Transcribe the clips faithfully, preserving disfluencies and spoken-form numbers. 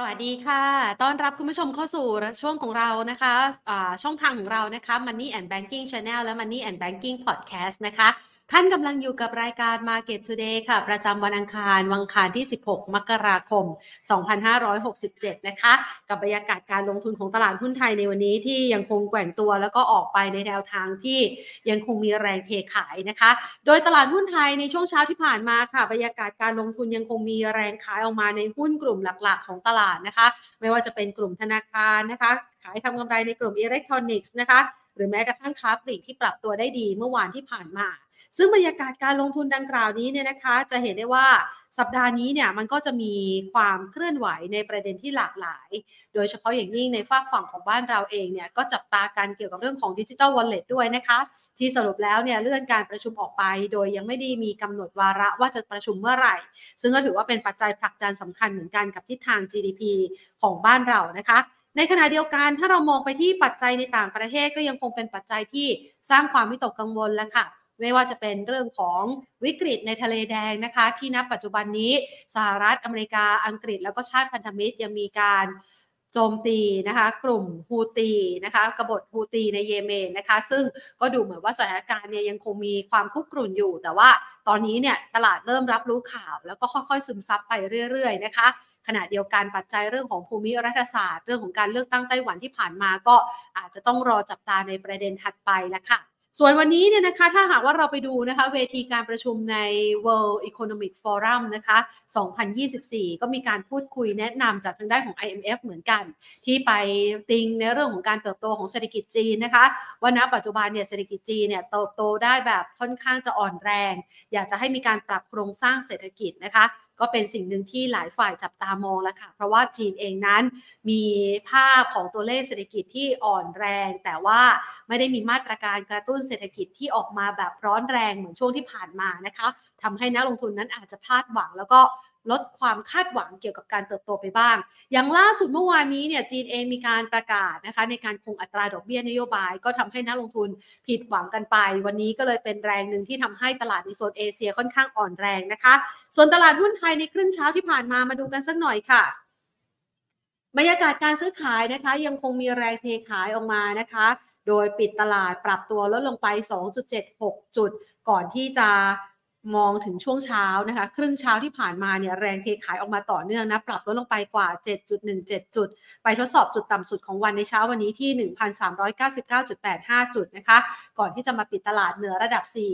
สวัสดีค่ะต้อนรับคุณผู้ชมเข้าสู่ช่วงของเรานะคะช่องทางของเรานะคะ Money and Banking Channel และ Money and Banking Podcast นะคะท่านกำลังอยู่กับรายการ Market Today ค่ะประจำวันอังคารวันอังคารที่สิบหกมกราคมสองพันห้าร้อยหกสิบเจ็ดนะคะกับบรรยากาศการลงทุนของตลาดหุ้นไทยในวันนี้ที่ยังคงแกว่งตัวแล้วก็ออกไปในแนวทางที่ยังคงมีแรงเทขายนะคะโดยตลาดหุ้นไทยในช่วงเช้าที่ผ่านมาค่ะบรรยากาศการลงทุนยังคงมีแรงขายออกมาในหุ้นกลุ่มหลักๆของตลาดนะคะไม่ว่าจะเป็นกลุ่มธนาคารนะคะขายทำกำไรในกลุ่มอิเล็กทรอนิกส์นะคะหรือแม้กระทั่งค้าปลีกที่ปรับตัวได้ดีเมื่อวานที่ผ่านมาซึ่งบรรยากาศการลงทุนดังกล่าวนี้เนี่ยนะคะจะเห็นได้ว่าสัปดาห์นี้เนี่ยมันก็จะมีความเคลื่อนไหวในประเด็นที่หลากหลายโดยเฉพาะอย่างยิ่งในฝากฝั่งของบ้านเราเองเนี่ยก็จับตาการเกี่ยวกับเรื่องของ Digital Wallet ด้วยนะคะที่สรุปแล้วเนี่ยเลื่อนการประชุมออกไปโดยยังไม่ได้มีกำหนดวาระว่าจะประชุมเมื่อไหร่ซึ่งก็ถือว่าเป็นปัจจัยผลักดันสำคัญเหมือนกันกับทิศทาง จี ดี พี ของบ้านเรานะคะในขณะเดียวกันถ้าเรามองไปที่ปัจจัยในต่างประเทศก็ยังคงเป็นปัจจัยที่สร้างความวิตกกังวลแล้วค่ะไม่ว่าจะเป็นเรื่องของวิกฤตในทะเลแดงนะคะที่ณ ปัจจุบันนี้สหรัฐอเมริกาอังกฤษแล้วก็ชาติพันธมิตรยังมีการโจมตีนะคะกลุ่มฮูตีนะคะกบฏฮูตีในเยเมนนะคะซึ่งก็ดูเหมือนว่าสถานการณ์เนี่ยยังคงมีความคุกรุ่นอยู่แต่ว่าตอนนี้เนี่ยตลาดเริ่มรับรู้ข่าวแล้วก็ค่อยๆซึมซับไปเรื่อยๆนะคะขณะเดียวกันปัจจัยเรื่องของภูมิรัฐศาสตร์เรื่องของการเลือกตั้งไต้หวันที่ผ่านมาก็อาจจะต้องรอจับตาในประเด็นถัดไปละค่ะส่วนวันนี้เนี่ยนะคะถ้าหากว่าเราไปดูนะคะเวทีการประชุมใน World Economic Forum นะคะสองพันยี่สิบสี่ก็มีการพูดคุยแนะนำจากทางด้านของ ไอ เอ็ม เอฟ เหมือนกันที่ไปติงในเรื่องของการเติบโตของเศรษฐกิจจีนนะคะว่าณปัจจุบันเนี่ยเศรษฐกิจจีนเนี่ยเติบโตได้แบบค่อนข้างจะอ่อนแรงอยากจะให้มีการปรับโครงสร้างเศรษฐกิจนะคะก็เป็นสิ่งหนึ่งที่หลายฝ่ายจับตามองแล้วค่ะเพราะว่าจีนเองนั้นมีภาพของตัวเลขเศรษฐกิจที่อ่อนแรงแต่ว่าไม่ได้มีมาตรการกระตุ้นเศรษฐกิจที่ออกมาแบบร้อนแรงเหมือนช่วงที่ผ่านมานะคะทำให้นักลงทุนนั้นอาจจะพลาดหวังแล้วก็ลดความคาดหวังเกี่ยวกับการเติบโตไปบ้างอย่างล่าสุดเมื่อวานนี้เนี่ยจีนเองมีการประกาศนะคะในการคงอัตราดอกเบี้ยนโยบายก็ทำให้นักลงทุนผิดหวังกันไปวันนี้ก็เลยเป็นแรงหนึ่งที่ทำให้ตลาดในโซนเอเชียค่อนข้างอ่อนแรงนะคะส่วนตลาดหุ้นไทยในครึ่งเช้าที่ผ่านมามาดูกันสักหน่อยค่ะบรรยากาศการซื้อขายนะคะยังคงมีแรงเทขายออกมานะคะโดยปิดตลาดปรับตัวลดลงไป สองจุดเจ็ดหก จุดก่อนที่จะมองถึงช่วงเช้านะคะครึ่งเช้าที่ผ่านมาเนี่ยแรงเทขายออกมาต่อเนื่องนะปรับลดลงไปกว่า เจ็ดจุดหนึ่งเจ็ด จุดไปทดสอบจุดต่ำสุดของวันในเช้าวันนี้ที่ หนึ่งพันสามร้อยเก้าสิบเก้าจุดแปดห้า จุดนะคะก่อนที่จะมาปิดตลาดเหนือระดับสี่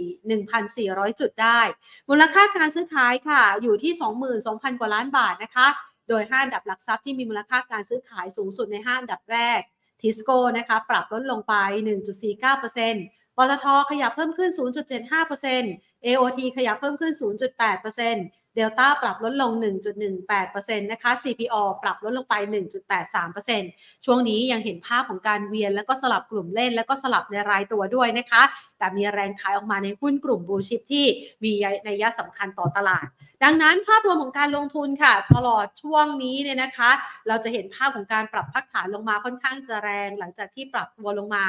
พันสี่ร้อย จุดได้มูลค่าการซื้อขายค่ะอยู่ที่ สองหมื่นสองพัน กว่าล้านบาทนะคะโดยห้าอันดับหลักทรัพย์ที่มีมูลค่าการซื้อขายสูงสุดในห้าอันดับแรกทิสโก้นะคะปรับลดลงไป หนึ่งจุดสี่เก้าเปอร์เซ็นต์ปตท.ขยับเพิ่มขึ้น ศูนย์จุดเจ็ดห้าเปอร์เซ็นต์ เอ โอ ที ขยับเพิ่มขึ้น ศูนย์จุดแปดเปอร์เซ็นต์ Delta ปรับลดลง หนึ่งจุดหนึ่งแปดเปอร์เซ็นต์ นะคะ ซี พี โอ ปรับลดลงไป หนึ่งจุดแปดสามเปอร์เซ็นต์ ช่วงนี้ยังเห็นภาพของการเวียนแล้วก็สลับกลุ่มเล่นแล้วก็สลับในรายตัวด้วยนะคะแต่มีแรงขายออกมาในหุ้นกลุ่มบูชิปที่มีนัยสำคัญต่อตลาดดังนั้นภาพรวมของการลงทุนค่ะตลอดช่วงนี้เนี่ยนะคะเราจะเห็นภาพของการปรับพักฐานลงมาค่อนข้างจะแรงหลังจากที่ปรับตัวลงมา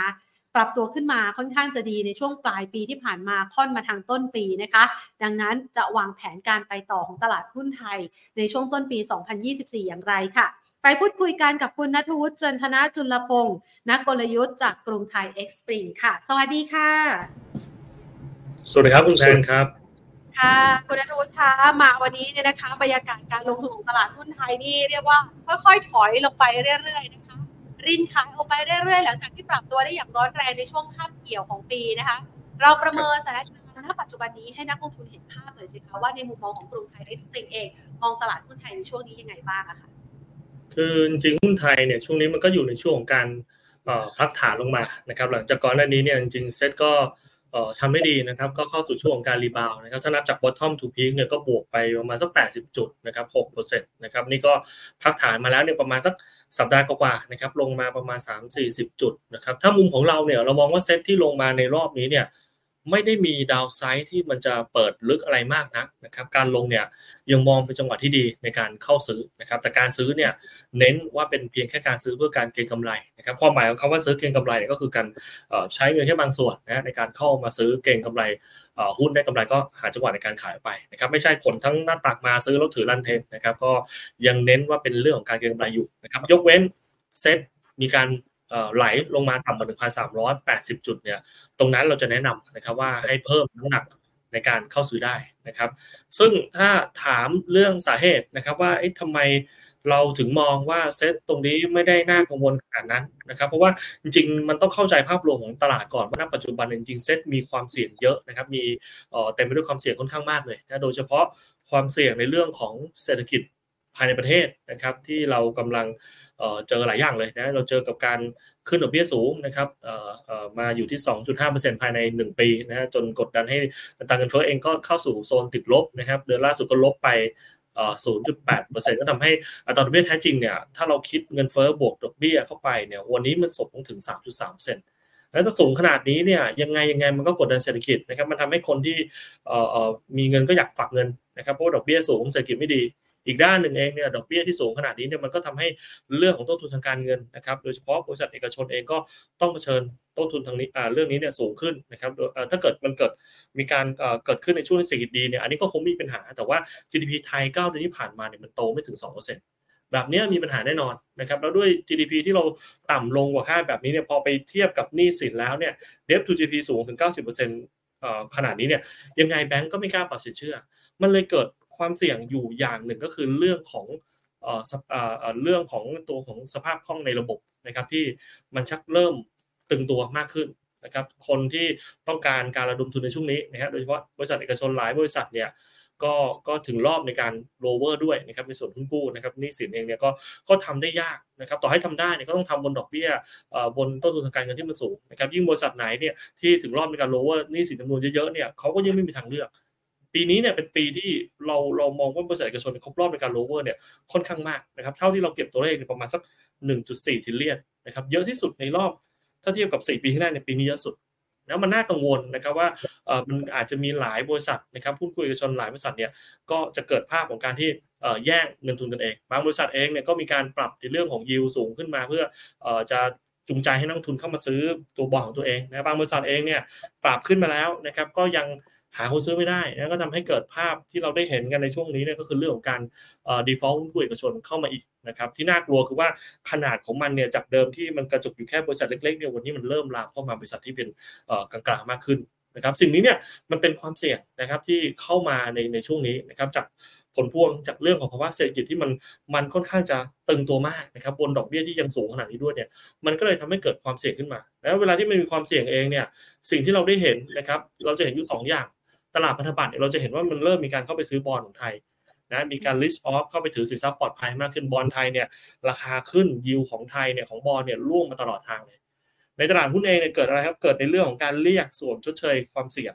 ปรับตัวขึ้นมาค่อนข้างจะดีในช่วงปลายปีที่ผ่านมาค่อนมาทางต้นปีนะคะดังนั้นจะวางแผนการไปต่อของตลาดหุ้นไทยในช่วงต้นปีสองพันยี่สิบสี่อย่างไรค่ะไปพูดคุยกันกับคุณณัฐวุฒิจันทนะจุลพงศ์นักกลยุทธ์จากกรุงไทยเอ็กซ์ปริงค่ะสวัสดีค่ะสวัสดีครับคุณแทนครับค่ะคุณณัฐวุฒิคะมาวันนี้เนี่ยนะคะบรรยากาศการลงทุนของตลาดหุ้นไทยนี่เรียกว่าค่อยๆถอยลงไปเรื่อยๆนะคะรินขายออกไปเรื่อยๆหลังจากที่ปรับตัวได้อย่างร้อนแรงในช่วงคาบเกี่ยวของปีนะคะเราประเมินสถานการณ์ณปัจจุบันนี้ให้นักลงทุนเห็นภาพหน่อยสิคะว่าในมุมมองของกรุงไทยเอ็กซ์ปริงเองมองตลาดหุ้นไทยในช่วงนี้ยังไงบ้างอะคะคือจริงๆหุ้นไทยเนี่ยช่วงนี้มันก็อยู่ในช่วงของการเอ่อพักฐานลงมานะครับหลังจากก่อนหน้านี้เนี่ยจริงๆเซตก็เอ่อทำได้ดีนะครับก็เข้าสู่ช่วงของการรีบาวด์นะครับถ้านับจาก bottom to peak เนี่ยก็บวกไปประมาณสักแปดสิบจุดนะครับ หกเปอร์เซ็นต์ นะครับนี่ก็พักฐานมาแล้วเนี่ยประมาณสักสัปดาห์กว่าๆนะครับลงมาประมาณ สามถึงสี่สิบ จุดนะครับถ้ามุมของเราเนี่ยเรามองว่าเซตที่ลงมาในรอบนี้เนี่ย ไม่ได้มีดาวไซด์ที่มันจะเปิดลึกอะไรมากนักนะครับการลงเนี่ยยังมองเป็นจังหวะที่ดีในการเข้าซื้อนะครับแต่การซื้อเนี่ยเน้นว่าเป็นเพียงแค่การซื้อเพื่อการเก็งกำไรนะครับความหมายของคำว่าซื้อเก็งกำไรเนี่ยก็คือการใช้เงินแค่บางส่วนนะในการเข้ามาซื้อเก็งกำไรหุ้นได้กำไรก็หาจังหวะในการขายไปนะครับไม่ใช่คนทั้งหน้าตักมาซื้อแล้วถือลั่นเทนนะครับก็ยังเน้นว่าเป็นเรื่องของการเก็งกำไรอยู่นะครับยกเว้นเซ็ตมีการไหลลงมาต่ำกว่า หนึ่งพันสามร้อยแปดสิบ จุดเนี่ยตรงนั้นเราจะแนะนำนะครับว่าให้เพิ่มน้ำหนักในการเข้าซื้อได้นะครับซึ่งถ้าถามเรื่องสาเหตุนะครับว่าทำไมเราถึงมองว่าเซ็ตตรงนี้ไม่ได้น่ากังวลขนาดนั้นนะครับเพราะว่าจริงๆมันต้องเข้าใจภาพรวมของตลาดก่อนว่าณปัจจุบันจริงๆเซ็ตมีความเสี่ยงเยอะนะครับมีเต็มไปด้วยความเสี่ยงค่อนข้างมากเลยนะโดยเฉพาะความเสี่ยงในเรื่องของเศรษฐกิจภายในประเทศนะครับที่เรากำลังเอ่อเจอหลายอย่างเลยนะเราเจอกับการขึ้นดอกเบี้ยสูงนะครับเอ่อเอ่อมาอยู่ที่ สองจุดห้าเปอร์เซ็นต์ ภายในหนึ่งปีนะจนกดดันให้อัตราเงินเฟ้อเองก็เข้าสู่โซนติดลบนะครับเดือนล่าสุดก็ลบไปเอ่อ ศูนย์จุดแปดเปอร์เซ็นต์ ก็ทำให้อัตราดอกเบี้ยแท้จริงเนี่ยถ้าเราคิดเงินเฟ้อบวกดอกเบี้ยเข้าไปเนี่ยวันนี้มันสูงถึง สามจุดสามเปอร์เซ็นต์แล้วถ้าสูงขนาดนี้เนี่ยยังไงยังไงมันก็กดดันเศรษฐกิจนะครับมันทำให้คนที่เอ่อเอ่อมีเงินก็อยากฝากเงินนะครับเพราะดอกเบี้ยสูงเศรษฐกิจไม่ดีอีกด้านหนึ่งเองเนี่ยดอกเบี้ยที่สูงขนาดนี้เนี่ยมันก็ทำให้เรื่องของต้นทุนทางการเงินนะครับโดยเฉพาะบริษัทเอกชนเองก็ต้องเผชิญต้นทุนทางนี้อ่าเรื่องนี้เนี่ยสูงขึ้นนะครับถ้าเกิดมันเกิดมีการเอ่อเกิดขึ้นในช่วงเศรษฐกิจดีเนี่ยอันนี้ก็คงมีปัญหาแต่ว่า จี ดี พี ไทยเก้าเดือนที่ผ่านมาเนี่ยมันโตไม่ถึง สองเปอร์เซ็นต์ แบบนี้มีปัญหาแน่นอนนะครับแล้วด้วย จี ดี พี ที่เราต่ำลงกว่าคาดแบบนี้เนี่ยพอไปเทียบกับหนี้สินแล้วเนี่ย Debt to จี ดี พี สูงถึง เก้าสิบเปอร์เซ็นต์ เอ่อขนาดนี้เนี่ยยังไงแบงก์ก็ไม่กล้าปรับสินเชื่อมันเลยเกิดความเสี่ยงอยู่อย่างหนึ่งก็คือเรื่องของเอ่อเอ่อเรื่องของตัวของสภาพคล่องในระบบนะครับที่มันชักเริ่มตึงตัวมากขึ้นนะครับคนที่ต้องการการระดมทุนในช่วงนี้นะฮะโดยเฉพาะบริษัทเอกชนหลายบริษัทเนี่ยก็ก็ถึงรอบในการโลเวอร์ด้วยนะครับในส่วนหุ้นกู้นะครับหนี้สินเองเนี่ยก็ก็ทำได้ยากนะครับต่อให้ทำได้เนี่ยก็ต้องทำบนดอกเบี้ยเอ่อบนต้นทุนทางการเงินที่มันสูงนะครับยิ่งบริษัทไหนเนี่ยที่ถึงรอบในการโลเวอร์หนี้สินจำนวนเยอะๆเนี่ยเขาก็ยิ่งไม่มีทางเลือกปีนี้เนี่ยเป็นปีที่เราเรามองว่าบริษัทเอกชนครบรอบในการโลเวอร์เนี่ยค่อนข้างมากนะครับเท่าที่เราเก็บตัวเลขประมาณสัก หนึ่งจุดสี่ ทริลเลียนนะครับเยอะที่สุดในรอบถ้าเทียบกับสี่ปีข้างหน้าในปีนี้เยอะสุดแล้วมันน่ากังวลนะครับว่าเอ่อมันอาจจะมีหลายบริษัทนะครับผู้คุยเอกชนหลายบริษัทเนี่ยก็จะเกิดภาพของการที่เอ่อแย่งเงินทุนกันเองบางบริษัทเองเนี่ยก็มีการปรับในเรื่องของยิวสูงขึ้นมาเพื่อเอ่อจะจูงใจให้นักลงทุนเข้ามาซื้อตัวบอนด์ของตัวเองนะบางบริษัทเองเนี่ยปรับขึ้นมาแล้วนะครับก็ยังหาคนซื้อไม่ได้แล้วก็ทำให้เกิดภาพที่เราได้เห็นกันในช่วงนี้เนี่ยก็คือเรื่องของการเอ่อ default หุ้นกู้เอกชนเข้ามาอีกนะครับที่น่ากลัวคือว่าขนาดของมันเนี่ยจากเดิมที่มันกระจุกอยู่แค่บริษัทเล็กๆเนี่ยวันนี้มันเริ่มลามเข้ามาบริษัทที่เป็นเอ่อกลางๆมากขึ้นนะครับสิ่งนี้เนี่ยมันเป็นความเสี่ยงนะครับที่เข้ามาในในช่วงนี้นะครับจากผลพวงจากเรื่องของภาวะเศรษฐกิจที่มันมันค่อนข้างจะตึงตัวมากนะครับบนดอกเบี้ยที่ยังสูงขนาดนี้ด้วยเนี่ยมันก็เลยทำให้เกิดความเสี่ยงขึ้นมาแล้วเวลาที่มันมีความเสี่ยงเองเนี่ยสิ่งที่เราได้เห็นนะครับเราจะเห็นอยู่สองอย่างตลาดพันธบัตรเราจะเห็นว่ามันเริ่มมีการเข้าไปซื้อบอนด์ของไทยนะมีการ list off เข้าไปถือสินทรัพย์ปลอดภัยมากขึ้นบอนด์ไทยเนี่ยราคาขึ้นยิวของไทยเนี่ยของบอนด์เนี่ยร่วงมาตลอดทางเลยในตลาดหุ้นเองเนี่ยเกิดอะไรครับเกิดในเรื่องของการเรียกส่วนชดเชยความเสี่ยง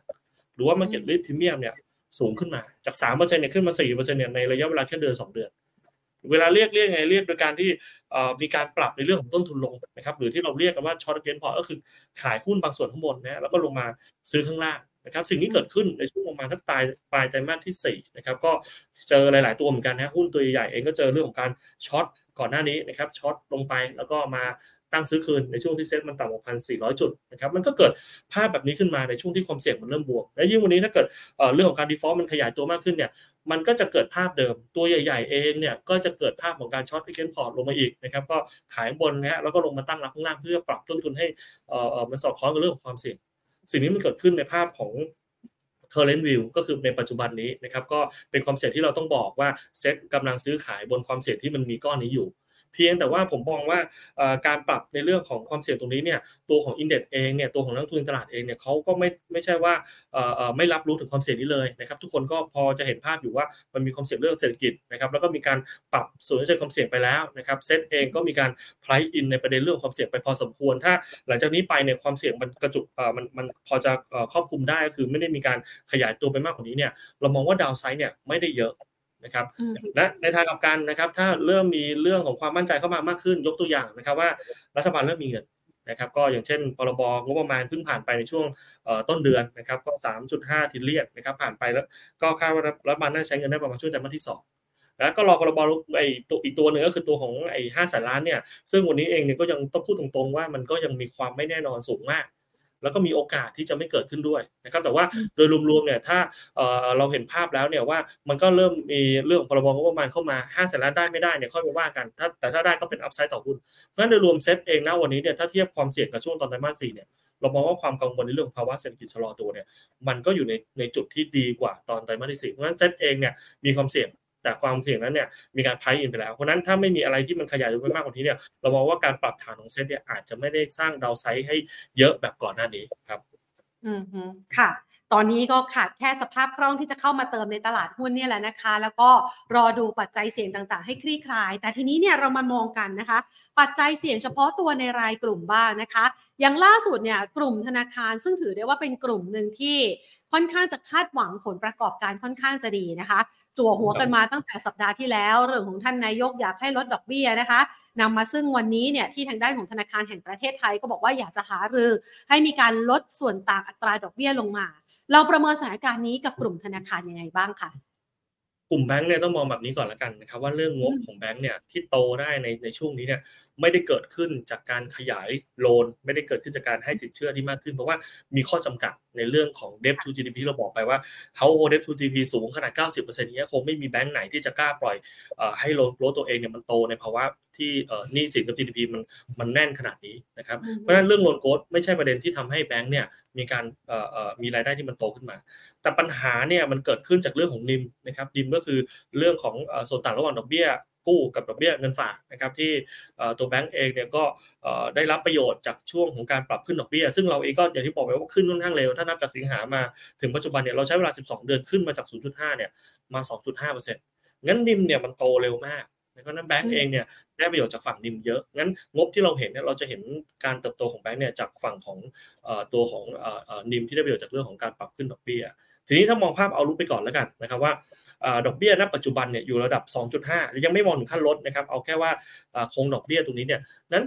หรือว่า market risk premium เนี่ยสูงขึ้นมาจาก สามเปอร์เซ็นต์ เนี่ยขึ้นมา สี่เปอร์เซ็นต์ เนี่ยในระยะเวลาแค่เดือนสองเดือนเวลาเรียกเรียกไงเรียกโดยการที่เอ่อมีการปรับในเรื่องของต้นทุนลงนะครับหรือที่เราเรียกกันว่า short again port ก็คือขายหุ้นบางส่วนข้างบนนะแล้วก็ลงมาซื้อข้างล่างนะครับสิ่งที่เกิดขึ้นในช่วงประมาณทักปลายปลายไตรมาสที่สี่นะครับก็เจอหลายๆตัวเหมือนกันนะหุ้นตัวใหญ่เองก็เจอเรื่องของการช็อตก่อนหน้านี้นะครับช็อตลงไปแล้วก็มาตั้งซื้อคืนในช่วงที่เซ็ตมันต่ำกว่า หนึ่งพันสี่ร้อย จุดนะครับมันก็เกิดภาพแบบนี้ขึ้นมาในช่วงที่ความเสี่ยงมันเริ่มบวกและยิ่งวันนี้ถ้าเกิดเอ่อเรื่องของการ default มันขยายตัวมากขึ้นเนี่ยมันก็จะเกิดภาพเดิมตัวใหญ่ๆเองเนี่ยก็จะเกิดภาพของการช็อตพิกเก็ตพอร์ตลงมาอีกนะครับก็ขายบนนะฮะแล้วก็ลงมาตั้งรับข้างล่างเพื่อปรับต้นทุนให้เอ่อมันสอดคล้องกับเรื่องของความเสี่ยงสิ่งนี้มันเกิดขึ้นในภาพของ current view ก็คือในปัจจุบันนี้นะครับก็เป็นความเสี่ยงที่เราต้องบอกว่าเซ็ตกำลังซื้อขายบนความเสี่ยงที่มันมีก้อนนี้อยู่เพียงแต่ว่าผมมองว่าการปรับในเรื่องของความเสี่ยงตรงนี้เนี่ยตัวของ index เองเนี่ยตัวของนักทุนตลาดเองเนี่ยเขาก็ไม่ไม่ใช่ว่าไม่รับรู้ถึงความเสี่ยงนี้เลยนะครับทุกคนก็พอจะเห็นภาพอยู่ว่ามันมีความเสี่ยงเรื่องเศรษฐกิจนะครับแล้วก็มีการปรับส่วนที่เป็นความเสี่ยงไปแล้วนะครับเซ็ตเองก็มีการ price in ในประเด็นเรื่องความเสี่ยงไปพอสมควรถ้าหลังจากนี้ไปเนี่ยความเสี่ยงมันกระจุกมันมันพอจะครอบคลุมได้ก็คือไม่ได้มีการขยายตัวไปมากกว่านี้เนี่ยเรามองว่า downside เนี่ยไม่ได้เยอะนะครับและในทางกลับกันนะครับถ้าเริ่มมีเรื่องของความมั่นใจเข้ามามากขึ้นยกตัวอย่างนะครับว่ารัฐบาลเริ่มมีเงิน นะครับก็อย่างเช่นพรบงบประมาณเพิ่งผ่านไปในช่วงต้นเดือนนะครับก็ สามจุดห้า ทริลเลียนนะครับผ่านไปแล้วก็คาดว่ารัฐบาลน่าใช้เงินได้ประมาณช่วงไตรมาสที่สองแล้วก็รอพรบไอ้ตัวอีกตัวนึงก็คือตัวของไอ้ห้าแสนล้านเนี่ยซึ่งวันนี้เองเนี่ยก็ยังต้องพูดตรงๆว่ามันก็ยังมีความไม่แน่นอนสูงมากแล้วก็มีโอกาสที่จะไม่เกิดขึ้นด้วยนะครับแต่ว่าโดยรวมๆเนี่ยถ้าเอ่อเราเห็นภาพแล้วเนี่ยว่ามันก็เริ่มมีเรื่องพรบงบประมาณเข้ามาห้าแสนล้านได้ไม่ได้เนี่ยค่อยมาว่ากันถ้าแต่ถ้าได้ก็เป็นอัพไซด์ต่อหุ้นเพราะฉะนั้นโดยรวมเซตเองนะวันนี้เนี่ยถ้าเทียบความเสี่ยงกับช่วงตอนไตรมาสสี่เนี่ยเรามองว่าความกังวลในเรื่องภาวะเศรษฐกิจชะลอตัวเนี่ยมันก็อยู่ในในจุดที่ดีกว่าตอนไตรมาสที่สี่เพราะฉะนั้นเซตเองเนี่ยมีความเสี่ยงแต่ความเสี่ยงนั้นเนี่ยมีการไพร์อินไปแล้วเพราะนั้นถ้าไม่มีอะไรที่มันขยายตัวไปมากกว่านี้เนี่ยเรามองว่าการปรับฐานของเซ็ตเนี่ยอาจจะไม่ได้สร้างดาวไซด์ให้เยอะแบบก่อนหน้านี้ครับอืมค่ะตอนนี้ก็ขาดแค่สภาพคล่องที่จะเข้ามาเติมในตลาดหุ้นเนี่ยแหละนะคะแล้วก็รอดูปัจจัยเสี่ยงต่างๆให้คลี่คลายแต่ทีนี้เนี่ยเรามามองกันนะคะปัจจัยเสี่ยงเฉพาะตัวในรายกลุ่มบ้างนะคะอย่างล่าสุดเนี่ยกลุ่มธนาคารซึ่งถือได้ว่าเป็นกลุ่มนึงที่ค่อนข้างจะคาดหวังผลประกอบการค่อนข้างจะดีนะคะจั่วหัวกันมาตั้งแต่สัปดาห์ที่แล้วเรื่องของท่านนายกอยากให้ลดดอกเบี้ยนะคะนำมาซึ่งวันนี้เนี่ยที่ทางด้านของธนาคารแห่งประเทศไทยก็บอกว่าอยากจะหารือให้มีการลดส่วนต่างอัตราดอกเบี้ยลงมาเราประเมินสถานการณ์นี้กับกลุ่มธนาคารยังไงบ้างคะกลุ่มแบงค์เนี่ยต้องมองแบบนี้ก่อนละกันนะครับว่าเรื่องงบของแบงค์เนี่ยที่โตได้ในในช่วงนี้เนี่ยไม่ได้เกิดขึ้นจากการขยายโลนไม่ได้เกิดขึ้นจากการให้สินเชื่อที่มากขึ้นเพราะว่ามีข้อจำกัดในเรื่องของ debt to จี ดี พี เราบอกไปว่า household debt to จี ดี พี สูงขนาด เก้าสิบเปอร์เซ็นต์ อย่างเงี้ยคงไม่มีแบงค์ไหนที่จะกล้าปล่อยเอ่อให้โลนโกรทตัวเองเนี่ยมันโตในภาวะที่เอ่อหนี้สินกับ จี ดี พี มันมันแน่นขนาดนี้นะครับเพราะฉะนั้นเรื่องโลนโกรทไม่ใช่ประเด็นที่ทำให้แบงค์เนี่ยมีการเอ่อเอ่อมีรายได้ที่มันโตขึ้นมาแต่ปัญหาเนี่ยมันเกิดขึ้นจากเรื่องของ เอ็น ไอ เอ็ม นะครับ เอ็น ไอ เอ็ม ก็คือเรื่องของเอ่อส่วนต่างระหว่างดอกเบี้ยกู้กับดอกเบี้ยเงินฝากนะครับที่ตัวแบงก์เองเนี่ยก็ได้รับประโยชน์จากช่วงของการปรับขึ้นดอกเบี้ยซึ่งเราเองก็อย่างที่บอกไปว่าขึ้นค่อนข้างเร็วถ้านับจากสิงหามาถึงปัจจุบันเนี่ยเราใช้เวลาสิบสองเดือนขึ้นมาจาก ศูนย์จุดห้า เนี่ยมา สองจุดห้าเปอร์เซ็นต์ งั้น เอ็น ไอ เอ็ม เนี่ยมันโตเร็วมากแล้วก็นั้นแบงก์เองเนี่ยได้ประโยชน์จากฝั่ง เอ็น ไอ เอ็ม เยอะงั้นงบที่เราเห็นเนี่ยเราจะเห็นการเติบโตของแบงก์เนี่ยจากฝั่งของตัวของ เอ็น ไอ เอ็ม ที่ได้ประโยชน์จากเรื่องของการปรับขึ้นดอกเบี้ยทีนี้ถ้ามองภาพเอาลุกไปก่อนแล้วกันนะครับว่าดอกเบี้ยณปัจจุบันเนี่ยอยู่ระดับ สองจุดห้า ยังไม่มองถึงขั้นลดนะครับเอาแค่ว่าคงดอกเบี้ยตรงนี้เนี่ยนั้น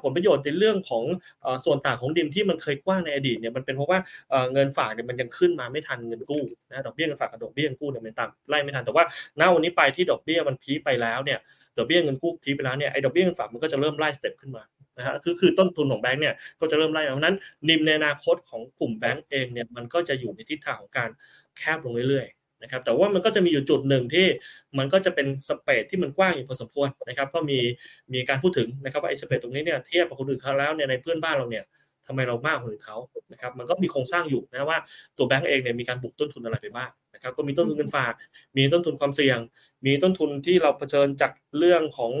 ผลประโยชน์ในเรื่องของส่วนต่างของดิมที่มันเคยกว้างในอดีตเนี่ยมันเป็นเพราะว่าเงินฝากเนี่ยมันยังขึ้นมาไม่ทันเงินกู้นะดอกเบี้ยเงินฝากกับดอกเบี้ยเงินกู้เนี่ยมันตามไล่ไม่ทันแต่ว่าณวันนี้ไปที่ดอกเบี้ยมันพีคไปแล้วเนี่ยดอกเบี้ยเงินกู้พีคไปแล้วเนี่ยไอ้ดอกเบี้ยเงินฝากมันก็จะเริ่มไล่สเต็ปขึ้นมานะฮะคือคือต้นทุนของแบงค์เนี่ยก็จะเริ่มไล่เพราะนั้นดิมในอนาคตของกลุ่มแบงค์เองเนี่ยมันก็จะอยู่ในทิศทางของการแคบลงเรื่อยนะครับแต่ว่ามันก็จะมีอยู่จุดหนึ่งที่มันก็จะเป็นสเปซที่มันกว้างอยู่พอสมควรนะครับก็มีมีการพูดถึงนะครับว่าไอ้สเปซตรงนี้เนี่ยเทียบกับคนอื่นเขาแล้วเนี่ยในเพื่อนบ้านเราเนี่ยทำไมเรามากกว่าเขานะครับมันก็มีโครงสร้างอยู่นะว่าตัวแบงก์เองเนี่ยมีการบุกต้นทุนอะไรไปบ้างนะครับก็มีต้นทุนเงินฝากมีต้นทุนความเสี่ยงมีต้นทุนที่เราเผชิญจากเรื่องขอ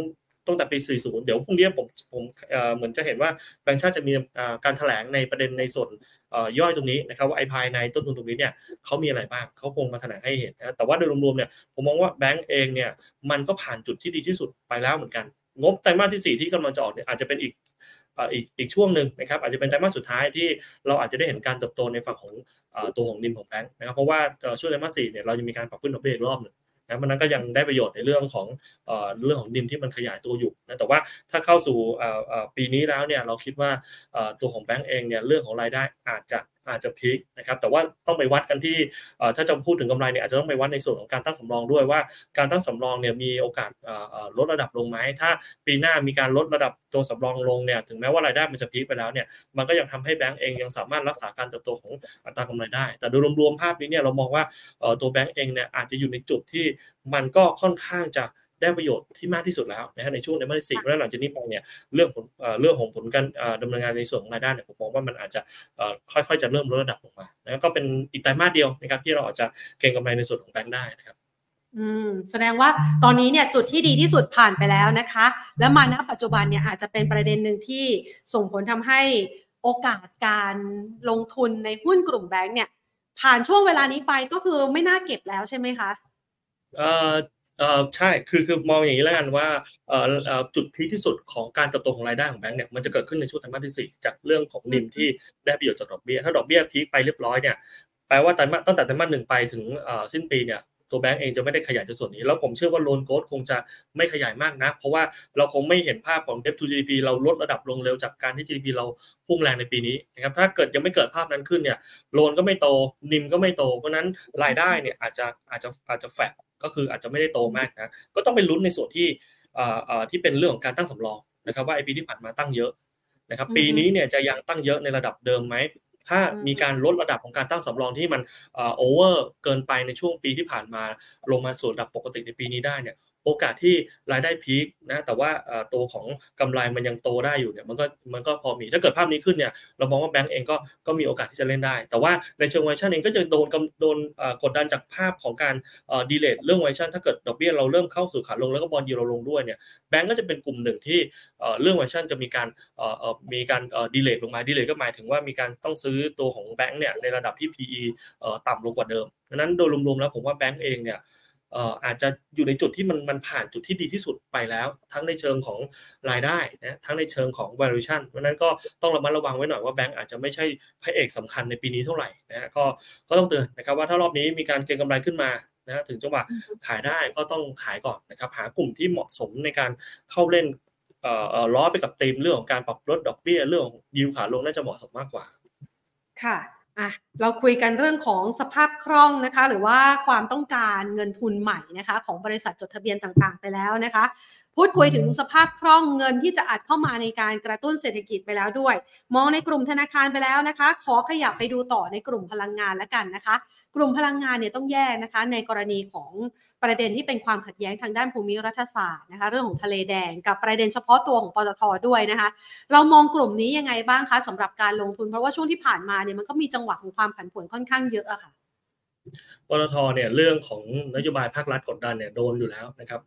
งตั้งแต่ปีสี่สิบเดี๋ยวพรุ่งนี้ผมผมเหมือนจะเห็นว่าแบงก์ชาติจะมีการแถลงในประเด็นในส่วนย่อยตรงนี้นะครับว่าไอ้ภายในต้นทุนตรงนี้เนี่ยเขามีอะไรบ้างเขาคงมาแถลงให้เห็นนะแต่ว่าโดยรวมๆเนี่ยผมมองว่าแบงก์เองเนี่ยมันก็ผ่านจุดที่ดีที่สุดไปแล้วเหมือนกันงบไตรมาสที่สี่ที่กำลังจะออกเนี่ยอาจจะเป็นอีกอีกอีกช่วงนึงนะครับอาจจะเป็นไตรมาสสุดท้ายที่เราอาจจะได้เห็นการเติบโตในฝั่งของตัวของนิมของแบงก์นะครับเพราะว่าช่วงไตรมาสสี่เนี่ยเราจะมีการปรับขึ้นดอกเบี้ยอีกรอบนึงนะมันนั้นก็ยังได้ประโยชน์ในเรื่องของเอ่อเรื่องของดิมที่มันขยายตัวอยู่นะแต่ว่าถ้าเข้าสู่เอ่อเอ่อปีนี้แล้วเนี่ยเราคิดว่าเอ่อตัวของแบงก์เองเนี่ยเรื่องของรายได้อาจจะอาจจะพีคนะครับแต่ว่าต้องไปวัดกันที่เอ่อถ้าจะพูดถึงกำไรเนี่ยอาจจะต้องไปวัดในส่วนของการตั้งสำรองด้วยว่าการตั้งสำรองเนี่ยมีโอกาสเอ่อลดระดับลงมั้ยถ้าปีหน้ามีการลดระดับตัวสำรองลงเนี่ยถึงแม้ว่ารายได้มันจะพีคไปแล้วเนี่ยมันก็ยังทำให้แบงก์เองยังสามารถรักษาการเติบโตของอัตรากำไรได้แต่โดยรวมๆภาพนี้เนี่ยเรามองว่าเอ่อตัวแบงก์เองเนี่ยอาจจะอยู่ในจุดที่มันก็ค่อนข้างจะได้ประโยชน์ที่มากที่สุดแล้วนะฮะในช่วงในมาตรสี่และหลังจากนี้ไปเนี่ยเรื่องของเอ่อเรื่องของผลการเอ่อดำเนินงานในส่วนของรายได้เนี่ยผมมองว่ามันอาจจะเอ่อค่อยๆจะเริ่มลดระดับลงมาแล้วก็เป็นอีกไตรมาสเดียวนะครับที่เราอาจจะเก็งกำไรในส่วนของแบงก์ได้นะครับอืมแสดงว่าตอนนี้เนี่ยจุดที่ดีที่สุดผ่านไปแล้วนะคะและมาณปัจจุบันเนี่ยอาจจะเป็นประเด็นนึงที่ส่งผลทำให้โอกาสการลงทุนในหุ้นกลุ่มแบงก์เนี่ยผ่านช่วงเวลานี้ไปก็คือไม่น่าเก็บแล้วใช่ไหมคะเอ่อเอ่อใช่คือคือมองอย่างนี้แล้วกันว่าเอ่อเอ่อจุดพีคที่สุดของการเติบโตของรายได้ของแบงก์เนี่ยมันจะเกิดขึ้นในช่วงไตรมาสที่สี่จากเรื่องของนิมที่ได้ประโยชน์จากดอกเบี้ยถ้าดอกเบี้ยพีคไปเรียบร้อยเนี่ยแปลว่าตั้งแต่ไตรมาสหนึ่งไปถึงเอ่อสิ้นปีเนี่ย ตัวแบงก์เองจะไม่ได้ขยายจากส่วนนี้แล้วผมเชื่อว่าโลนโกดคงจะไม่ขยายมากนะเพราะว่าเราคงไม่เห็นภาพของ Debt to จี ดี พี เราลดระดับลงเร็วจากการที่ จี ดี พี เราพุ่งแรงในปีนี้นะครับถ้าเกิดยังไม่เกิดภาพนั้นขึ้นเนี่ยโลนก็ไม่โตนิมก็ไม่โตเพราะนั้นรายได้เนี่ยอาจจะอาจจะอาจจะแฟลตก็คืออาจจะไม่ได้โตมากนะก็ต้องไปลุ้นในส่วนที่เอ่อเอ่อที่เป็นเรื่องของการตั้งสำรองนะครับว่าไอ้ปีที่ผ่านมาตั้งเยอะนะครับปีนี้เนี่ยจะยังตั้งเยอะในระดับเดิมมั้ยถ้ามีการลดระดับของการตั้งสำรองที่มันเอ่อโอเวอร์เกินไปในช่วงปีที่ผ่านมาลงมาสู่ระดับปกติในปีนี้ได้เนี่ยโอกาสที่รายได้พีคนะแต่ว่าเอ่อตัวของกำไรมันยังโตได้อยู่เนี่ยมันก็มันก็พอมีถ้าเกิดภาพนี้ขึ้นเนี่ยเรามองว่าแบงก์เองก็ก็มีโอกาสที่จะเล่นได้แต่ว่าในเชิงไวชั่นเองก็จะโดนโดนเอ่อกดดันจากภาพของการเอ่อดีเลทเรื่องไวชั่นถ้าเกิดดอกเบี้ยเราเริ่มเข้าสู่ขาลงแล้วก็บอนด์ยิลด์เราลงด้วยเนี่ยแบงก์ก็จะเป็นกลุ่มหนึ่งที่เอ่อเรื่องไวชั่นจะมีการเอ่อเอ่อมีการเอ่อดีเลทลงมาดีเลทก็หมายถึงว่ามีการต้องซื้อตัวของแบงก์เนี่ยในระดับที่ พี อี เอ่อต่ำลงกว่าเดิมดังนั้นโดยรวมๆแล้วผมว่าแบงก์เองเนี่ยเอ่ออาจจะอยู่ในจุดที่มันมันผ่านจุดที่ดีที่สุดไปแล้วทั้งในเชิงของรายได้นะทั้งในเชิงของ valuation เพราะฉะนั้นก็ต้องระมัดระวังไว้หน่อยว่าแบงก์อาจจะไม่ใช่พระเอกสำคัญในปีนี้เท่าไหร่นะก็ก็ต้องเตือนนะครับว่าถ้ารอบนี้มีการเก็งกำไรขึ้นมานะถึงจังหวะขายได้ก็ต้องขายก่อนนะครับหากลุ่มที่เหมาะสมในการเข้าเล่นเอ่อล้อไปกับธีมเรื่องของการปรับลดดอกเบี้ยเรื่องยิวขาลงน่าจะเหมาะสมมากกว่าค่ะอ่ะเราคุยกันเรื่องของสภาพคล่องนะคะหรือว่าความต้องการเงินทุนใหม่นะคะของบริษัทจดทะเบียนต่างๆไปแล้วนะคะพูดคุยถึงสภาพคล่องเงินที่จะอัดเข้ามาในการกระตุ้นเศรษฐกิจไปแล้วด้วยมองในกลุ่มธนาคารไปแล้วนะคะขอขยับไปดูต่อในกลุ่มพลังงานละกันนะคะกลุ่มพลังงานเนี่ยต้องแยกนะคะในกรณีของประเด็นที่เป็นความขัดแย้งทางด้านภูมิรัฐศาสตร์นะคะเรื่องของทะเลแดงกับประเด็นเฉพาะตัวของปตท.ด้วยนะคะเรามองกลุ่มนี้ยังไงบ้างคะสำหรับการลงทุนเพราะว่าช่วงที่ผ่านมาเนี่ยมันก็มีจังหวะของความผันผวนค่อนข้างเยอะอะค่ะปตท.เนี่ยเรื่องของนโยบายภาครัฐกดดันเนี่ยโดนอยู่แล้วนะครั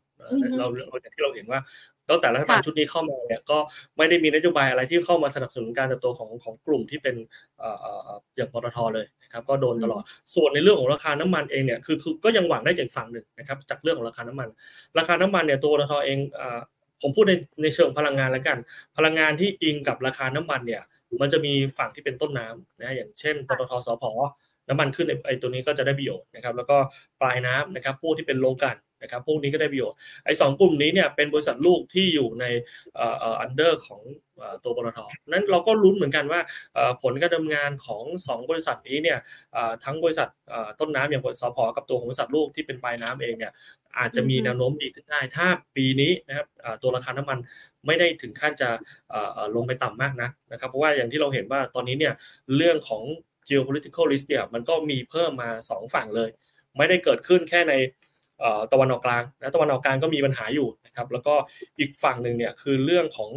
บเราเราอย่างที่เราเห็นว่าตั้งแต่รัฐบาลชุดนี้เข้ามาเนี่ยก็ไม่ได้มีนโยบายอะไรที่เข้ามาสนับสนุนการเติบโตของของกลุ่มที่เป็นเอ่ออย่างปตท.เลยนะครับก็โดนตลอดส่วนในเรื่องของราคาน้ำมันเองเนี่ยคือคือก็ยังหวังได้จากฝั่งหนึ่งนะครับจากเรื่องของราคาน้ำมันราคาน้ำมันเนี่ยตัวปตท.เองเอ่อผมพูดในในเชิงพลังงานแล้วกันพลังงานที่อิงกับราคาน้ำมันเนี่ยมันจะมีฝั่งที่เป็นต้นน้ำนะอย่างเช่นปตท.สผ.น้ำมันขึ้นไอ้ตัวนี้ก็จะได้ประโยชน์นะครับแล้วก็ปลายน้ำนะครับพวกที่เป็นโรงกลั่นนะครับพวกนี้ก็ได้ประโยชน์ไอ้สองกลุ่มนี้เนี่ยเป็นบริษัทลูกที่อยู่ในเอ่อเอ่ออันเดอร์ของเอ่อตัวปตท.นั้นเราก็ลุ้นเหมือนกันว่าเอ่อผลการดำเนินงานของสองบริษัทนี้เนี่ยเอ่อทั้งบริษัทเอ่อต้นน้ำอย่างสผ.กับตัวของบริษัทลูกที่เป็นปลายน้ำเองเนี่ยอาจจะมีแนวโน้มดีขึ้นได้ถ้าปีนี้นะครับเอ่อตัวราคาน้ำมันไม่ได้ถึงขั้นจะเอ่อลงไปต่ำมากนักนะครับเพราะว่าอย่างที่เราเห็นว่าตอนนี้เนี่ยเรื่องของ geopolitical risk เนี่ยมันก็มีเพิ่มมาสองฝั่งเลยไม่ได้เกิดขึ้นแค่ในเอ่อตะวันออกกลางนะตะวันออกกลางก็มีปัญหาอยู่นะครับแล้วก็อีกฝั่งนึงเนี่ยคือเรื่องของ